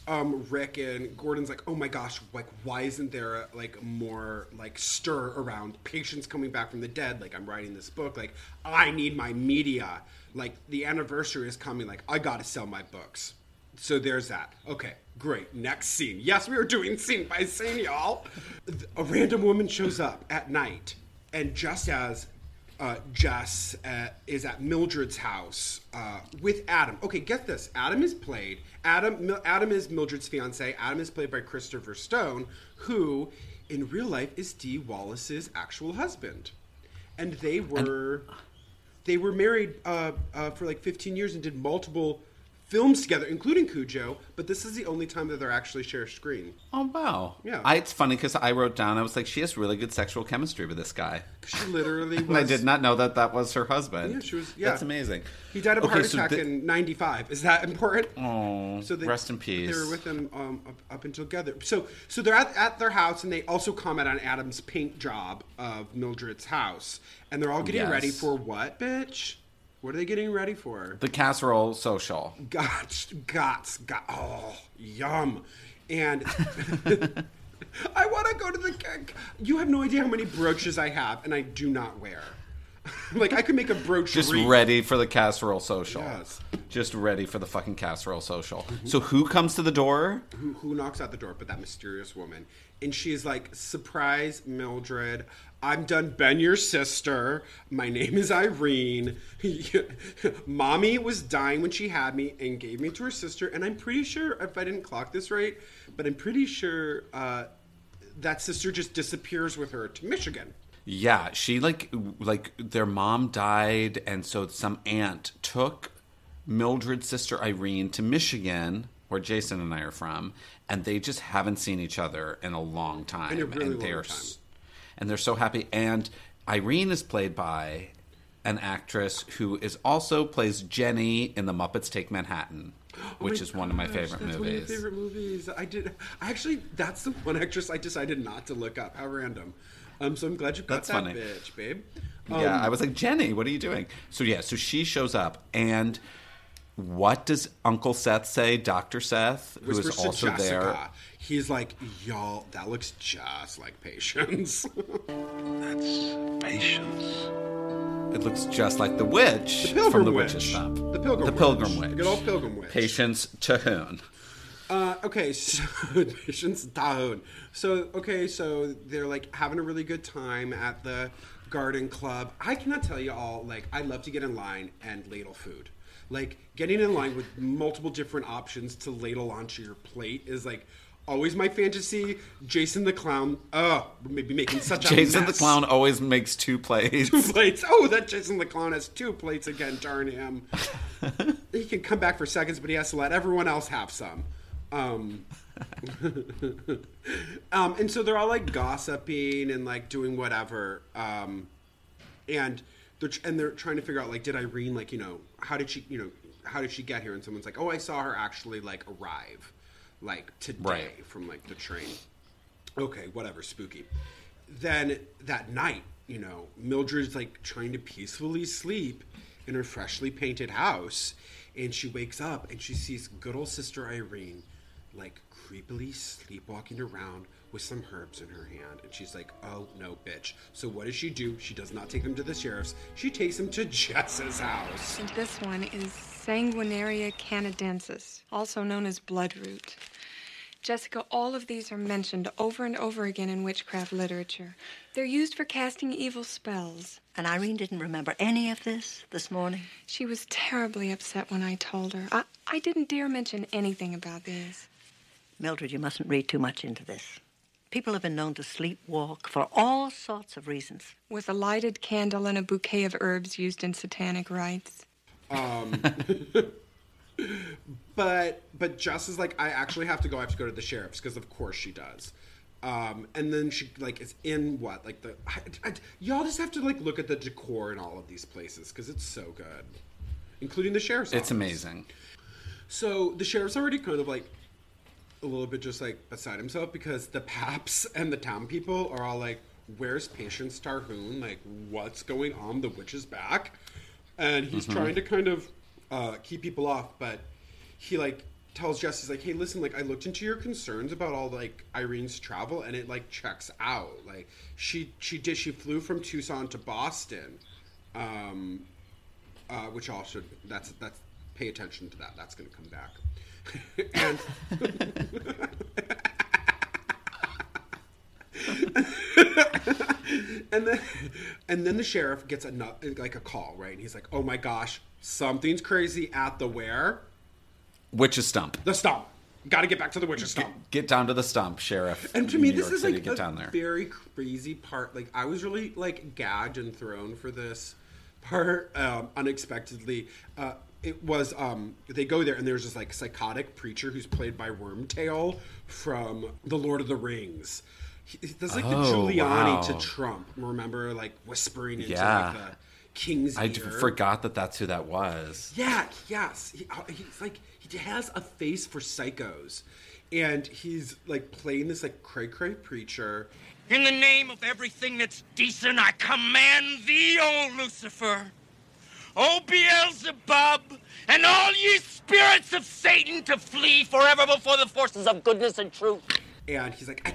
Rick, and Gordon's like, oh my gosh, like, why isn't there a, like, more, like, stir around Patience coming back from the dead? Like, I'm writing this book. Like, I need my media. Like, the anniversary is coming. Like, I gotta sell my books. So there's that. Okay, great. Next scene. Yes, we are doing scene by scene, y'all. A random woman shows up at night, and just as Jess is at Mildred's house with Adam. Okay, get this. Adam is Mildred's fiance. Adam is played by Christopher Stone, who in real life is Dee Wallace's actual husband, and they were married for like 15 years and did multiple films together, including Cujo, but this is the only time that they're actually share screen. Oh, wow. Yeah. It's funny because I wrote down, I was like, she has really good sexual chemistry with this guy. She literally was. And I did not know that was her husband. Yeah, she was. Yeah. That's amazing. He died of a heart attack in 95. Is that important? Oh, so rest in peace. They were with him up until together. So they're at their house, and they also comment on Adam's paint job of Mildred's house. And they're all getting ready for what, bitch? What are they getting ready for? The casserole social. Gots. Oh, yum. And I want to go to the... You have no idea how many brooches I have, and I do not wear. Like, I could make a brooch. Just ready for the casserole social. Yes. Just ready for the fucking casserole social. So who comes to the door? Who knocks out the door but that mysterious woman. And she's like, surprise, Mildred. I'm done been your sister. My name is Irene. Mommy was dying when she had me and gave me to her sister. And I'm pretty sure, if I didn't clock this right, but I'm pretty sure that sister just disappears with her to Michigan. Yeah, she like their mom died, and so some aunt took Mildred's sister Irene to Michigan, where Jason and I are from, and they just haven't seen each other in a long time. And they're so happy. And Irene is played by an actress who is also plays Jenny in The Muppets Take Manhattan. Which is one of my favorite movies. I actually that's the one actress I decided not to look up. How random. So I'm glad you got that bitch, babe. Yeah, I was like, Jenny, what are you doing? So yeah, so she shows up, and what does Uncle Seth say? Dr. Seth, who is also Jessica, there. He's like, y'all, that looks just like Patience. That's Patience. It looks just like the witch from The Witch's Shop. The Pilgrim Witch. The good old Pilgrim Witch. Patience Tahune. Patience Tahune. So they're like having a really good time at the garden club. I cannot tell you all, like, I love to get in line and ladle food. Like, getting in line with multiple different options to ladle onto your plate is like always my fantasy. Jason the Clown, maybe making such a Jason mess. The Clown always makes two plates. Oh, that Jason the Clown has two plates again, darn him. He can come back for seconds, but he has to let everyone else have some. And so they're all like gossiping and like doing whatever. And they're trying to figure out, like, did Irene, like, how did she get here? And someone's like, oh, I saw her actually like arrive like today from like the train. Okay, whatever, spooky. Then that night, Mildred's like trying to peacefully sleep in her freshly painted house. And she wakes up and she sees good old sister Irene like creepily sleepwalking around with some herbs in her hand. And she's like, oh no, bitch. So what does she do? She does not take them to the sheriff's. She takes them to Jess's house. And this one is Sanguinaria canadensis, also known as bloodroot. Jessica, all of these are mentioned over and over again in witchcraft literature. They're used for casting evil spells. And Irene didn't remember any of this morning? She was terribly upset when I told her. I didn't dare mention anything about these. Mildred, you mustn't read too much into this. People have been known to sleepwalk for all sorts of reasons. With a lighted candle and a bouquet of herbs used in satanic rites. But Jess is like, I have to go to the sheriff's, because of course she does. And then she like is in what? Like the y'all just have to like look at the decor in all of these places, because it's so good. Including the sheriff's office. It's amazing. So the sheriff's already kind of like a little bit just like beside himself, because the paps and the town people are all like, where's Patience Tahune? Like, what's going on? The witch is back. And he's trying to kind of keep people off, but he like tells Jess, he's like, hey, listen, like I looked into your concerns about all like Irene's travel, and it like checks out. Like she flew from Tucson to Boston, which all should that's pay attention to that. That's gonna come back. And then the sheriff gets a call, right? And he's like, oh my gosh, something's crazy at the where? Witch's Stump. The Stump. Got to get back to the Witch's Stump. Get down to the Stump, Sheriff. And to me, this is like a very crazy part. Like, I was really like gagged and thrown for this part unexpectedly. It was, they go there and there's this like psychotic preacher who's played by Wormtail from The Lord of the Rings. That's like the Giuliani to Trump. Remember, like whispering into like the king's ear. I forgot that's who that was. Yeah, yes. He's like he has a face for psychos, and he's like playing this like cray-cray preacher. In the name of everything that's decent, I command thee, O Lucifer, O Beelzebub, and all ye spirits of Satan to flee forever before the forces of goodness and truth. And he's like,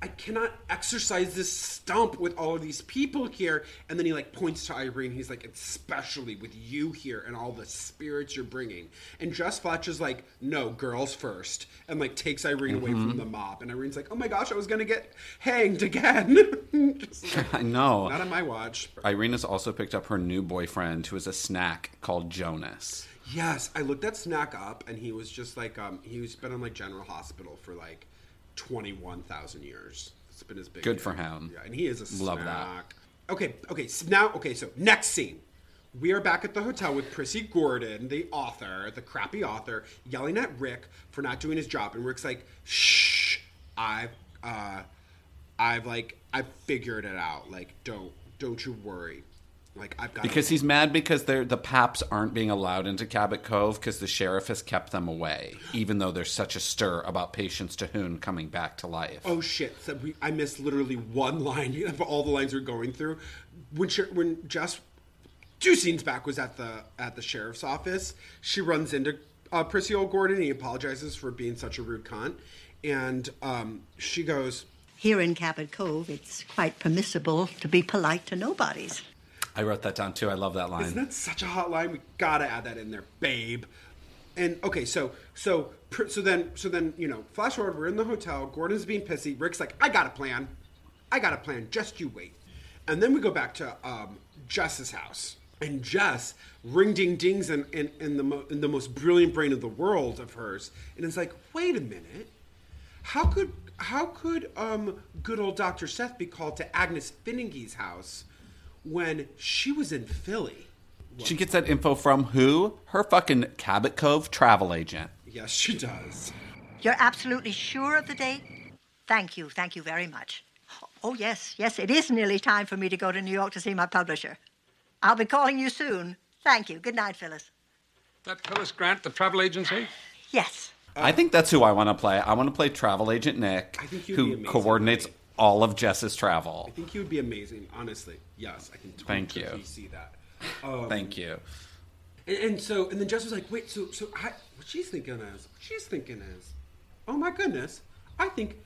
I cannot exercise this stump with all of these people here. And then he like points to Irene. He's like, especially with you here and all the spirits you're bringing. And Jess Fletcher's like, no, girls first. And like takes Irene away from the mob. And Irene's like, oh my gosh, I was going to get hanged again. Just like, I know. Not on my watch. Irene has also picked up her new boyfriend who is a snack called Jonas. Yes. I looked that snack up and he was just like, he's been on like General Hospital for like 21,000 years. It's been his big good year. For him. Yeah, and he is a snack. Love that. Okay. So next scene. We are back at the hotel with Prissy Gordon, the author, the crappy author, yelling at Rick for not doing his job. And Rick's like, shh, I've figured it out. Like, don't you worry. Like, I've got because he's mad because the paps aren't being allowed into Cabot Cove because the sheriff has kept them away, even though there's such a stir about Patience Tahune coming back to life. Oh, shit. So I missed literally one line of all the lines we're going through. When Jess, two scenes back, was at the sheriff's office, she runs into Prissy Old Gordon and he apologizes for being such a rude cunt. And she goes, here in Cabot Cove, it's quite permissible to be polite to nobodies. I wrote that down, too. I love that line. Isn't that such a hot line? We gotta add that in there, babe. And, okay, so then, you know, flash forward, we're in the hotel. Gordon's being pissy. Rick's like, I got a plan. Just you wait. And then we go back to Jess's house. And Jess, ring-ding-dings in the most brilliant brain of the world of hers. And it's like, wait a minute. How could good old Dr. Seth be called to Agnes Finningy's house when she was in Philly? She gets that info from who? Her fucking Cabot Cove travel agent. Yes, she does. You're absolutely sure of the date? Thank you very much. Oh, yes, it is nearly time for me to go to New York to see my publisher. I'll be calling you soon. Thank you. Good night, Phyllis. That Phyllis Grant, the travel agency? Yes. I think that's who I want to play. I want to play travel agent Nick, who coordinates all of Jess's travel. I think he would be amazing, honestly. Yes, I can totally see that. Thank you. And then Jess was like, wait, so what she's thinking is, oh my goodness, I think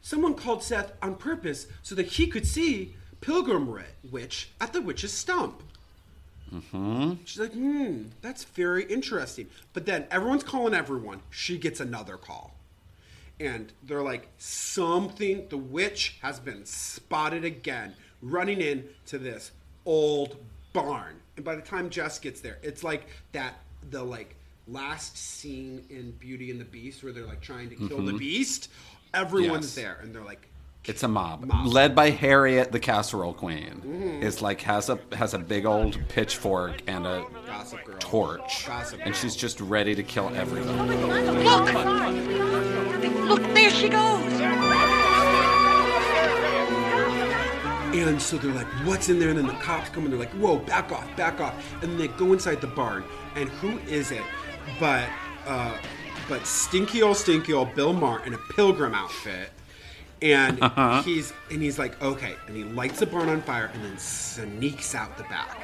someone called Seth on purpose so that he could see Pilgrim Witch at the witch's stump. Mm-hmm. She's like, that's very interesting. But then everyone's calling everyone. She gets another call. And they're like, the witch has been spotted again, running in to this old barn. And by the time Jess gets there, it's like the last scene in Beauty and the Beast where they're like trying to kill the beast. Everyone's there. And they're like, it's a mob. Led by Harriet, the casserole queen. Mm-hmm. It's like has a big old pitchfork and a torch. And she's just ready to kill everyone. Look, there she goes. And so they're like, what's in there? And then the cops come and they're like, whoa, back off. And then they go inside the barn. And who is it but stinky old Bill Maher in a pilgrim outfit. And he's like, okay. And he lights the barn on fire and then sneaks out the back.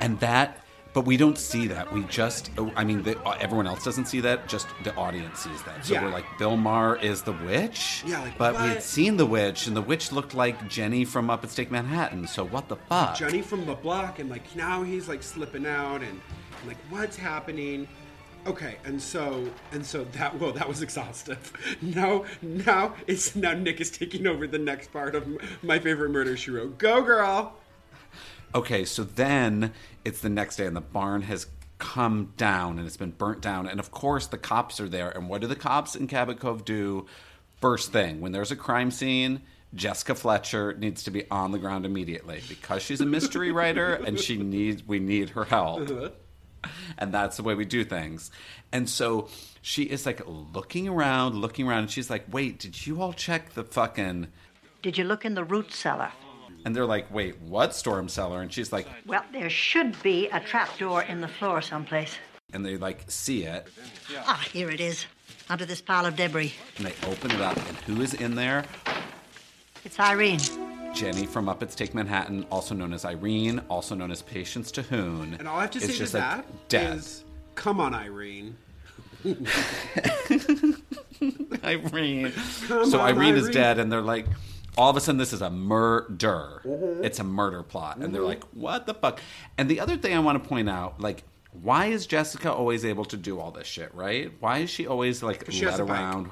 And that... But we don't see that. We just, everyone else doesn't see that. Just the audience sees that. So we're like, Bill Maher is the witch? Yeah. Like, but we had seen the witch, and the witch looked like Jenny from Up at Stake Manhattan. So what the fuck? Jenny from the block, and like now he's like slipping out, and like what's happening? Okay, and so that was exhaustive. Now Nick is taking over the next part of My Favorite Murder, She Wrote. Go, girl. Okay, so then it's the next day and the barn has come down and it's been burnt down. And, of course, the cops are there. And what do the cops in Cabot Cove do? First thing, when there's a crime scene, Jessica Fletcher needs to be on the ground immediately because she's a mystery writer and we need her help. And that's the way we do things. And so she is, like, looking around. And she's like, wait, did you all check the fucking... Did you look in the root cellar? And they're like, wait, what storm cellar? And she's like... Well, there should be a trapdoor in the floor someplace. And they, like, see it. Ah, here it is, under this pile of debris. And they open it up, and who is in there? It's Irene. Jenny from Muppets Take Manhattan, also known as Irene, also known as Patience Tahune. And all I have to say to that is, come on, Irene. Irene. So Irene is dead, and they're like, all of a sudden, this is a murder. Mm-hmm. It's a murder plot. Mm-hmm. And they're like, what the fuck? And the other thing I want to point out, like, why is Jessica always able to do all this shit, right? Why is she always, like, led around?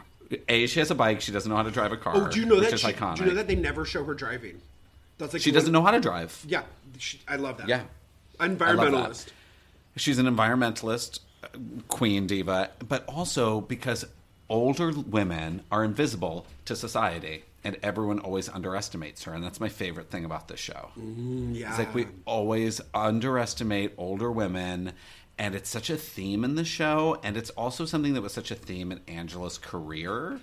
A, she has a bike. She doesn't know how to drive a car. Oh, do you know that? Which is iconic. Do you know that they never show her driving? That's like she doesn't know how to drive. Yeah. I love that. Yeah. Environmentalist. She's an environmentalist queen diva, but also because older women are invisible to society and everyone always underestimates her. And that's my favorite thing about this show. Yeah. It's like we always underestimate older women. And it's such a theme in the show, and it's also something that was such a theme in Angela's career.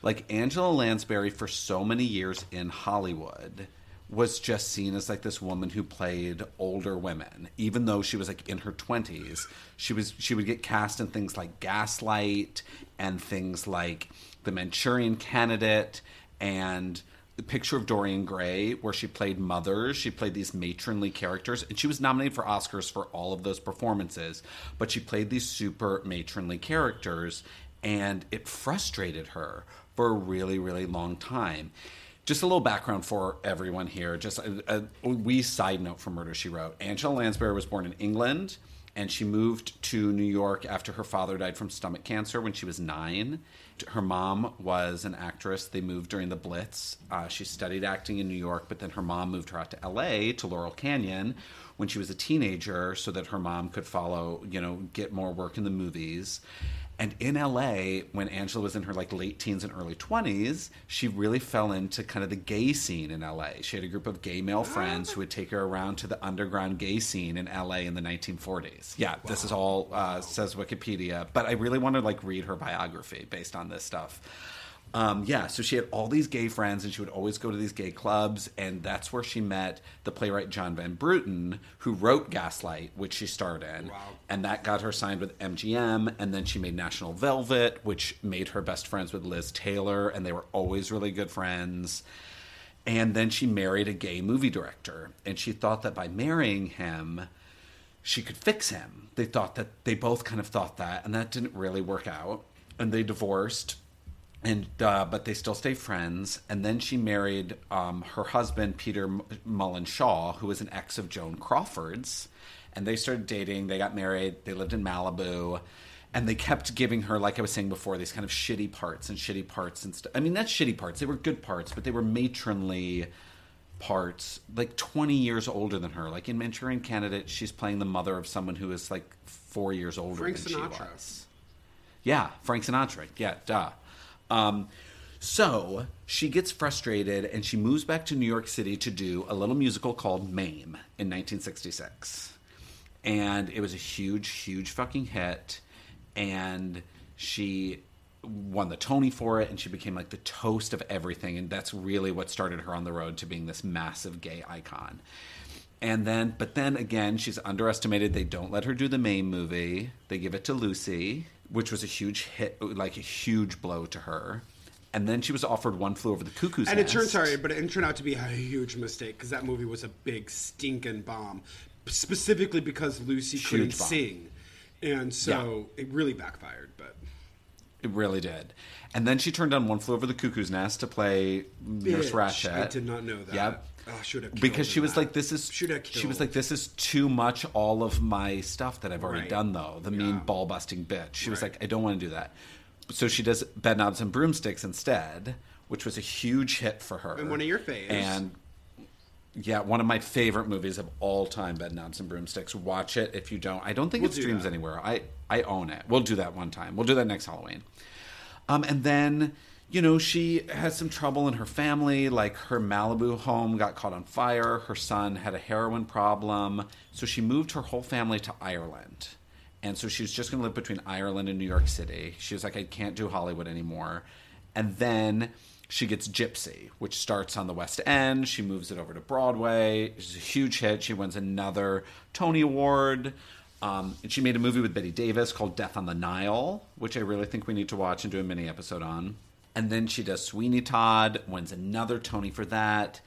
Like, Angela Lansbury, for so many years in Hollywood, was just seen as, like, this woman who played older women. Even though she was, like, in her 20s, she would get cast in things like Gaslight and things like The Manchurian Candidate and The Picture of Dorian Gray, where she played mothers. She played these matronly characters, and she was nominated for Oscars for all of those performances, but she played these super matronly characters, and it frustrated her for a really, really long time. Just a little background for everyone here, just a wee side note from Murder, She Wrote. Angela Lansbury was born in England, and she moved to New York after her father died from stomach cancer when she was 9. Her mom was an actress. They moved during the Blitz. She studied acting in New York, but then her mom moved her out to L.A., to Laurel Canyon, when she was a teenager so that her mom could follow, you know, get more work in the movies. And in L.A., when Angela was in her, like, late teens and early 20s, she really fell into kind of the gay scene in L.A. She had a group of gay male friends who would take her around to the underground gay scene in L.A. in the 1940s. Yeah, wow. This is all, says Wikipedia. But I really want to, like, read her biography based on this stuff. Yeah, so she had all these gay friends, and she would always go to these gay clubs, and that's where she met the playwright John Van Bruten, who wrote Gaslight, which she starred in. Wow. And that got her signed with MGM, and then she made National Velvet, which made her best friends with Liz Taylor, and they were always really good friends. And then she married a gay movie director, and she thought that by marrying him, she could fix him. They thought that, they both kind of thought that, and that didn't really work out, and they divorced. And but they still stay friends. And then she married her husband, Peter Mullen Shaw, who was an ex of Joan Crawford's. And they started dating. They got married. They lived in Malibu. And they kept giving her, like I was saying before, these kind of shitty parts and shitty parts. And I mean, that's shitty parts. They were good parts, but they were matronly parts, like 20 years older than her. Like in Manchurian Candidate, she's playing the mother of someone who is like 4 years older than she was. Frank Sinatra. Yeah, Frank Sinatra. Yeah, duh. So she gets frustrated and she moves back to New York City to do a little musical called Mame in 1966. And it was a huge, huge fucking hit. And she won the Tony for it, and she became like the toast of everything. And that's really what started her on the road to being this massive gay icon. And then, but then again, she's underestimated. They don't let her do the Mame movie. They give it to Lucy, which was a huge hit, like a huge blow to her. And then she was offered One Flew Over the Cuckoo's Nest. And it turned out to be a huge mistake because that movie was a big stinking bomb, specifically because Lucy couldn't sing. And so it really backfired, but it really did. And then she turned on One Flew Over the Cuckoo's Nest to play Nurse Ratched. I did not know that. Yep. Oh, because she was like, this is too much all of my stuff that I've already done, though. The mean ball-busting bitch. She was like, I don't want to do that. So she does Bedknobs and Broomsticks instead, which was a huge hit for her. And one of your faves. And yeah, one of my favorite movies of all time, Bedknobs and Broomsticks. Watch it if you don't. I don't think it streams anywhere. I own it. We'll do that one time. We'll do that next Halloween. And then, you know, she has some trouble in her family. Like, her Malibu home got caught on fire. Her son had a heroin problem. So she moved her whole family to Ireland. And so she was just going to live between Ireland and New York City. She was like, I can't do Hollywood anymore. And then she gets Gypsy, which starts on the West End. She moves it over to Broadway. It's a huge hit. She wins another Tony Award. And she made a movie with Bette Davis called Death on the Nile, which I really think we need to watch and do a mini episode on. And then she does Sweeney Todd, wins another Tony for that.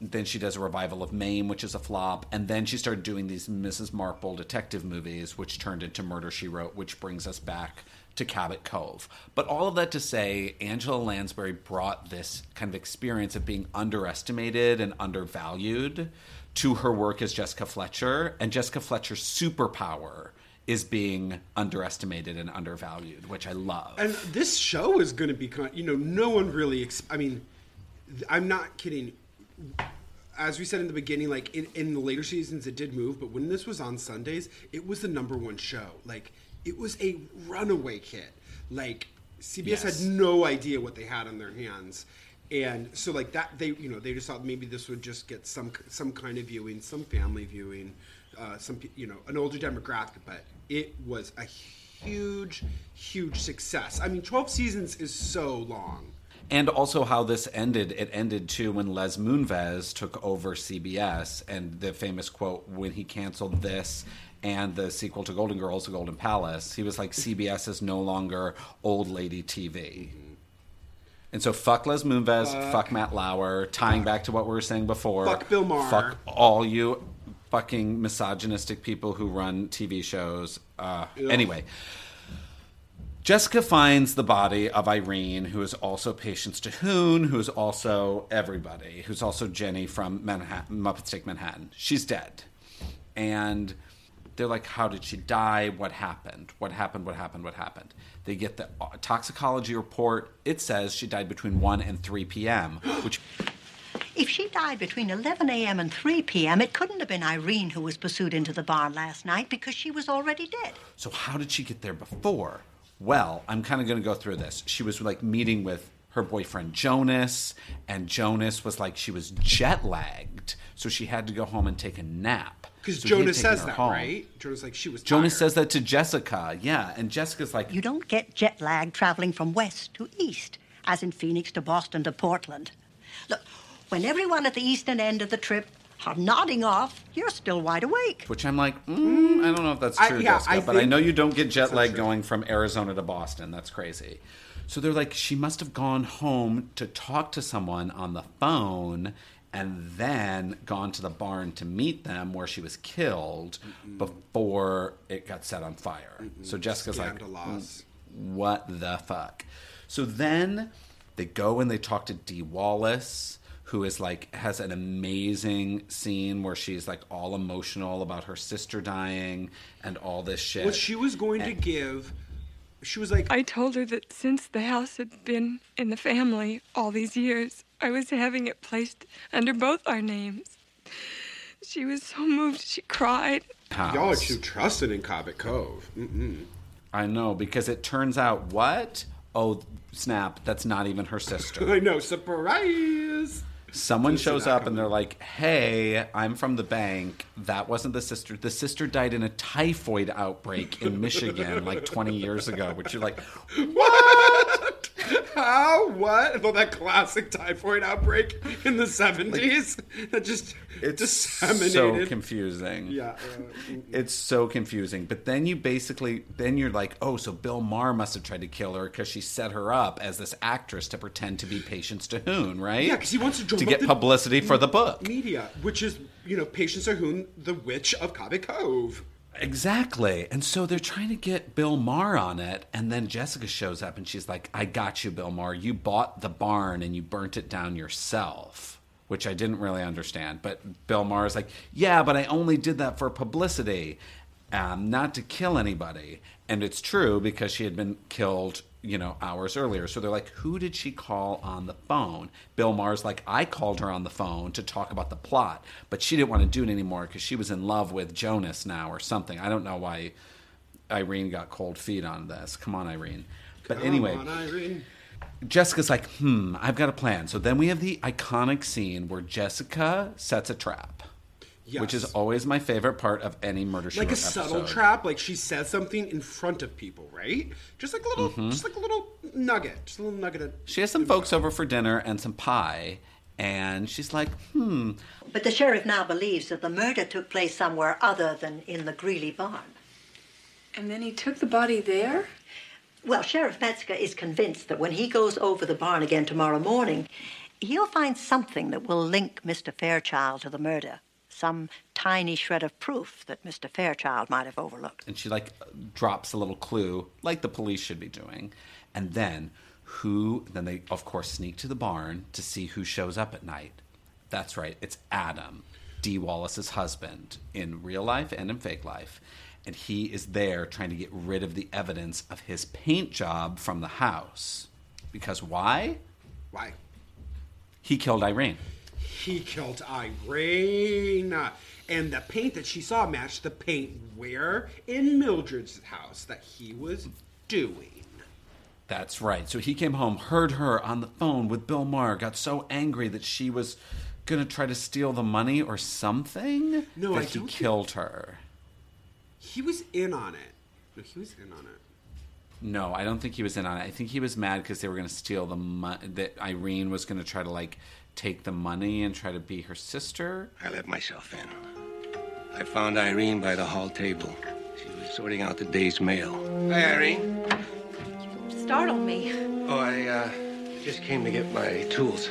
Then she does a revival of Maine, which is a flop. And then she started doing these Mrs. Marple detective movies, which turned into Murder, She Wrote, which brings us back to Cabot Cove. But all of that to say, Angela Lansbury brought this kind of experience of being underestimated and undervalued to her work as Jessica Fletcher. And Jessica Fletcher's superpower is being underestimated and undervalued, which I love. And this show is going to be, no one really, I'm not kidding. As we said in the beginning, in the later seasons, it did move. But when this was on Sundays, it was the number one show. It was a runaway hit. CBS had no idea what they had on their hands. And so they just thought maybe this would just get some kind of viewing, some family viewing, an older demographic. But it was a huge, huge success. 12 seasons is so long. And also how this ended. It ended, too, when Les Moonves took over CBS. And the famous quote, when he canceled this and the sequel to Golden Girls, The Golden Palace, he was like, CBS is no longer old lady TV. Mm-hmm. And so fuck Les Moonves, fuck Matt Lauer, tying back to what we were saying before. Fuck Bill Maher. Fuck all you fucking misogynistic people who run TV shows. Anyway. Jessica finds the body of Irene, who is also Patience Tahune, who is also everybody, who's also Jenny from Muppets Take Manhattan. She's dead. And they're like, how did she die? What happened? What happened? What happened? What happened? They get the toxicology report. It says she died between 1 and 3 p.m., which... If she died between 11 a.m. and 3 p.m., it couldn't have been Irene who was pursued into the barn last night because she was already dead. So how did she get there before? Well, I'm kind of going to go through this. She was meeting with her boyfriend Jonas, and Jonas was she was jet lagged, so she had to go home and take a nap. Because so Jonas says that, home. Right? Jonas she was. Jonas tired. Says that to Jessica, yeah, and Jessica's like, you don't get jet lag traveling from west to east, as in Phoenix to Boston to Portland. Look, when everyone at the eastern end of the trip are nodding off, you're still wide awake. Which I'm like, I don't know if that's true, Jessica, but I know you don't get jet lag going from Arizona to Boston. That's crazy. So they're like, she must have gone home to talk to someone on the phone and then gone to the barn to meet them where she was killed before it got set on fire. So Jessica's what the fuck? So then they go and they talk to Dee Wallace, who is has an amazing scene where she's all emotional about her sister dying and all this shit. Well, she was going to give, she was like... I told her that since the house had been in the family all these years, I was having it placed under both our names. She was so moved, she cried. House. Y'all are too trusted in Cabot Cove. Mm-mm. I know, because it turns out what? Oh, snap, that's not even her sister. I know, surprise! Someone shows up and they're like, hey, I'm from the bank. That wasn't the sister. The sister died in a typhoid outbreak in Michigan 20 years ago, which you're like, what? How? What? Well, that classic typhoid outbreak in the 70s that just it's disseminated. It's so confusing. Yeah. It's so confusing. But then you're like, oh, so Bill Maher must have tried to kill her because she set her up as this actress to pretend to be Patience Tahune, right? Yeah, because he wants to get publicity for the book. Media, which is, Patience Tahune, the witch of Cabot Cove. Exactly. And so they're trying to get Bill Maher on it. And then Jessica shows up and she's like, I got you, Bill Maher. You bought the barn and you burnt it down yourself, which I didn't really understand. But Bill Maher's like, yeah, but I only did that for publicity, not to kill anybody. And it's true because she had been killed, hours earlier. So they're like, who did she call on the phone? Bill Maher's like, I called her on the phone to talk about the plot, but she didn't want to do it anymore because she was in love with Jonas now or something. I don't know why Irene got cold feet on this. Come on, Irene. But anyway, Jessica's like, I've got a plan. So then we have the iconic scene where Jessica sets a trap. Yes. Which is always my favorite part of any Murder She Wrote episode. Like a subtle trap, she says something in front of people, right? Just like a little, just a little nugget. She has some folks over for dinner and some pie, and she's like, But the sheriff now believes that the murder took place somewhere other than in the Greeley barn. And then he took the body there? Well, Sheriff Metzger is convinced that when he goes over the barn again tomorrow morning, he'll find something that will link Mr. Fairchild to the murder, some tiny shred of proof that Mr. Fairchild might have overlooked. And she, like, drops a little clue, like the police should be doing. And then they, of course, sneak to the barn to see who shows up at night. That's right, it's Adam, Dee Wallace's husband, in real life and in fake life. And he is there trying to get rid of the evidence of his paint job from the house. Because why? Why? He killed Irene. He killed Irene. And the paint that she saw matched the paint where? In Mildred's house that he was doing. That's right. So he came home, heard her on the phone with Bill Maher, got so angry that she was going to try to steal the money or something. No, that he killed her. He was in on it. No, he was in on it. No, I don't think he was in on it. I think he was mad because they were going to steal the money, that Irene was going to try to, like, take the money and try to be her sister. I let myself in. I found Irene by the hall table. She was sorting out the day's mail. Hi, Irene. You startled me. Oh, I just came to get my tools.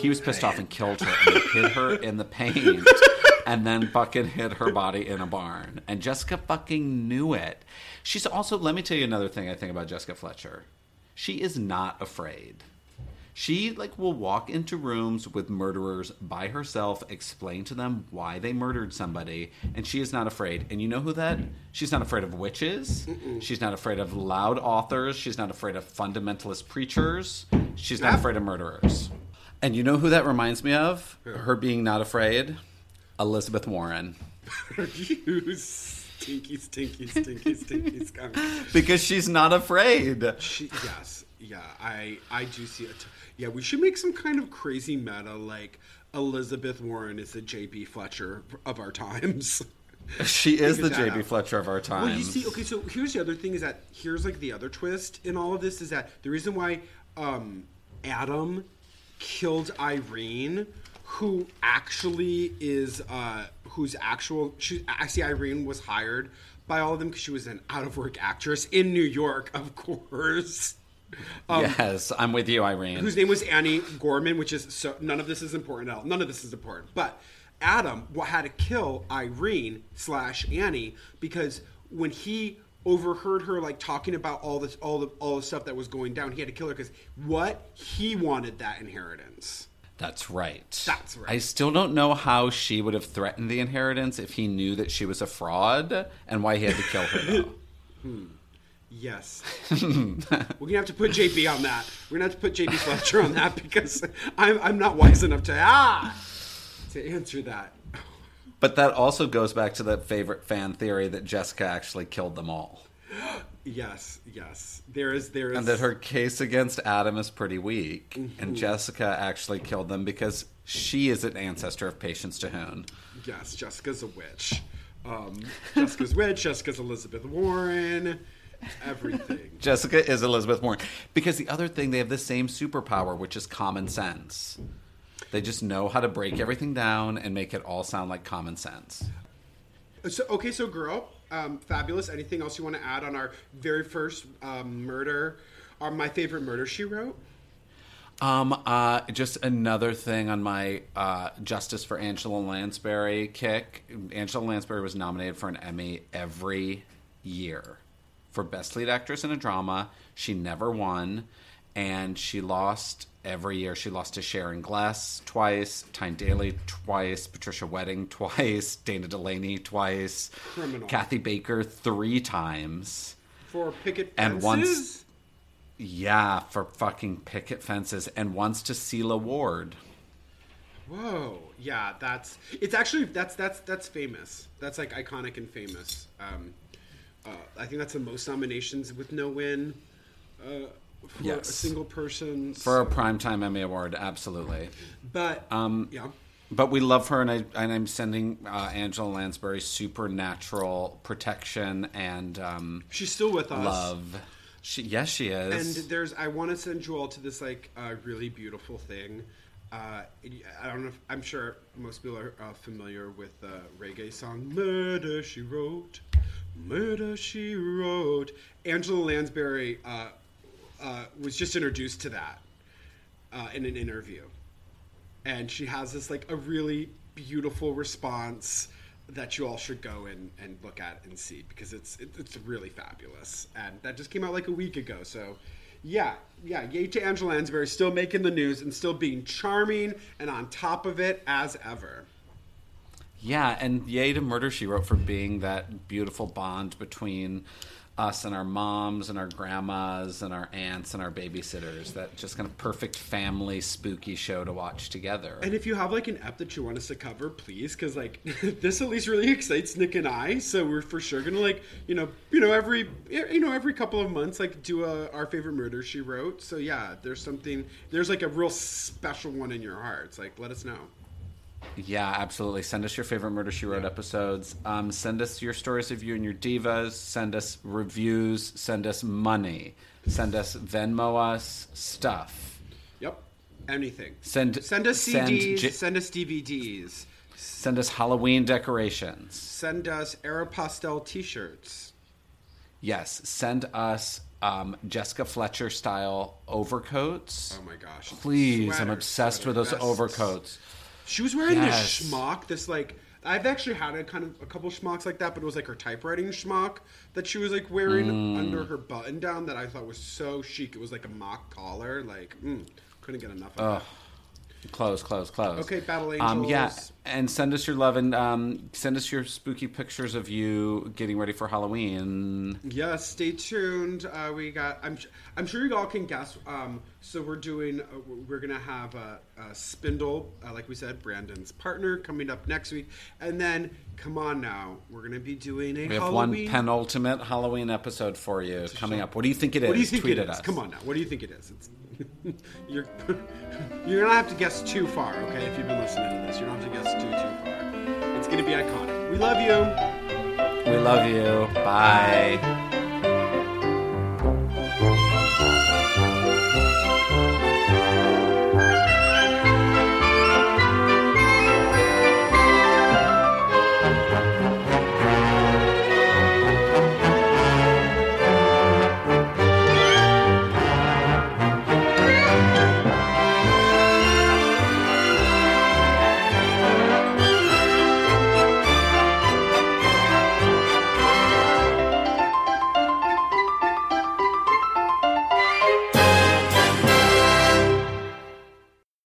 He was pissed off and killed her, and hid her in the paint, and then fucking hid her body in a barn. And Jessica fucking knew it. She's also, let me tell you another thing I think about Jessica Fletcher. She is not afraid. She, like, will walk into rooms with murderers by herself, explain to them why they murdered somebody, and she is not afraid. And you know who that? She's not afraid of witches. Mm-mm. She's not afraid of loud authors. She's not afraid of fundamentalist preachers. She's not afraid of murderers. And you know who that reminds me of? Her being not afraid? Elizabeth Warren. You stinky, stinky, stinky, stinky scum. Because she's not afraid. Yes. Yeah. I do see it. Yeah, we should make some kind of crazy meta, like Elizabeth Warren is the J.B. Fletcher of our times. She is the J.B. Fletcher of our times. Well, you see, okay, so here's the other thing is that, here's like the other twist in all of this is that the reason why Adam killed Irene, who actually is Irene was hired by all of them because she was an out-of-work actress in New York, of course. Yes, I'm with you, Irene. Whose name was Annie Gorman, which is so none of this is important at all. None of this is important. But Adam had to kill Irene/Annie because when he overheard her like talking about all the stuff that was going down, he had to kill her because he wanted that inheritance. That's right. That's right. I still don't know how she would have threatened the inheritance if he knew that she was a fraud and why he had to kill her, though. Yes. We're going to have to put JB on that. We're going to have to put JB Fletcher on that because I'm not wise enough to answer that. But that also goes back to that favorite fan theory that Jessica actually killed them all. Yes. There is, and that her case against Adam is pretty weak, mm-hmm. and Jessica actually killed them because she is an ancestor of Patience Tahune. Yes, Jessica's a witch. Jessica's witch. Jessica's Elizabeth Warren. Everything. Jessica is Elizabeth Warren because the other thing, they have the same superpower, which is common sense. They just know how to break everything down and make it all sound like common sense. So girl, fabulous. Anything else you want to add on our very first murder, our My Favorite Murder She Wrote? Just another thing on my Justice for Angela Lansbury kick. Angela Lansbury was nominated for an Emmy every year for Best Lead Actress in a Drama. She never won, and she lost... Every year she lost to Sharon Glass twice, Tyne Daly twice, Patricia Wedding twice, Dana Delany twice, Criminal. Kathy Baker 3 times. For picket fences? And once, yeah, for fucking picket fences. And once to Celia Ward. Whoa. Yeah, that's famous. That's like iconic and famous. I think that's the most nominations with no win. For a single person. For a Primetime Emmy Award, absolutely. But, But we love her, and I'm sending Angela Lansbury supernatural protection and she's still with us. Love. Yes, she is. And I want to send you all to this, really beautiful thing I don't know if, I'm sure most people are familiar with the reggae song, Murder She Wrote, Murder She Wrote. Angela Lansbury was just introduced to that in an interview. And she has this, like, a really beautiful response that you all should go and look at and see, because it's really fabulous. And that just came out like a week ago, so... Yeah, yay to Angela Lansbury, still making the news and still being charming and on top of it as ever. Yeah, and yay to Murder, She Wrote for being that beautiful bond between us and our moms and our grandmas and our aunts and our babysitters, that just kind of perfect family spooky show to watch together. And if you have, like, an ep that you want us to cover, please, because, like, this at least really excites Nick and I, so we're for sure gonna, like, every couple of months, like, do Our Favorite Murder She Wrote. So yeah, there's like a real special one in your hearts, like, let us know. Yeah, absolutely. Send us your favorite Murder, She Wrote episodes. Send us your stories of you and your divas. Send us reviews. Send us money. Send us Venmo us stuff. Yep. Anything. Send us CDs. Send us DVDs. Send us Halloween decorations. Send us Aeropostale t-shirts. Yes. Send us Jessica Fletcher style overcoats. Oh my gosh. Please. Sweaters, I'm obsessed with those vests. Overcoats. She was wearing this schmock, this, like, I've actually had a couple schmocks like that, but it was like her typewriting schmock that she was, like, wearing under her button down that I thought was so chic. It was like a mock collar, like, couldn't get enough of that. Close. Okay, Battle Angels. Yeah, and send us your love, and send us your spooky pictures of you getting ready for Halloween. Yeah, stay tuned. We got. I'm sure you all can guess. So we're gonna have a Spindle, like we said, Brandon's partner, coming up next week, and then come on now, we're gonna be doing a. We have Halloween. One penultimate Halloween episode for you coming up. What do you think it is? What do you think Tweet it is? At us. Come on now. What do you think it is? It's. You're gonna have to guess too far, okay? If you've been listening to this, you don't have to guess too far. It's gonna be iconic. We love you. Bye.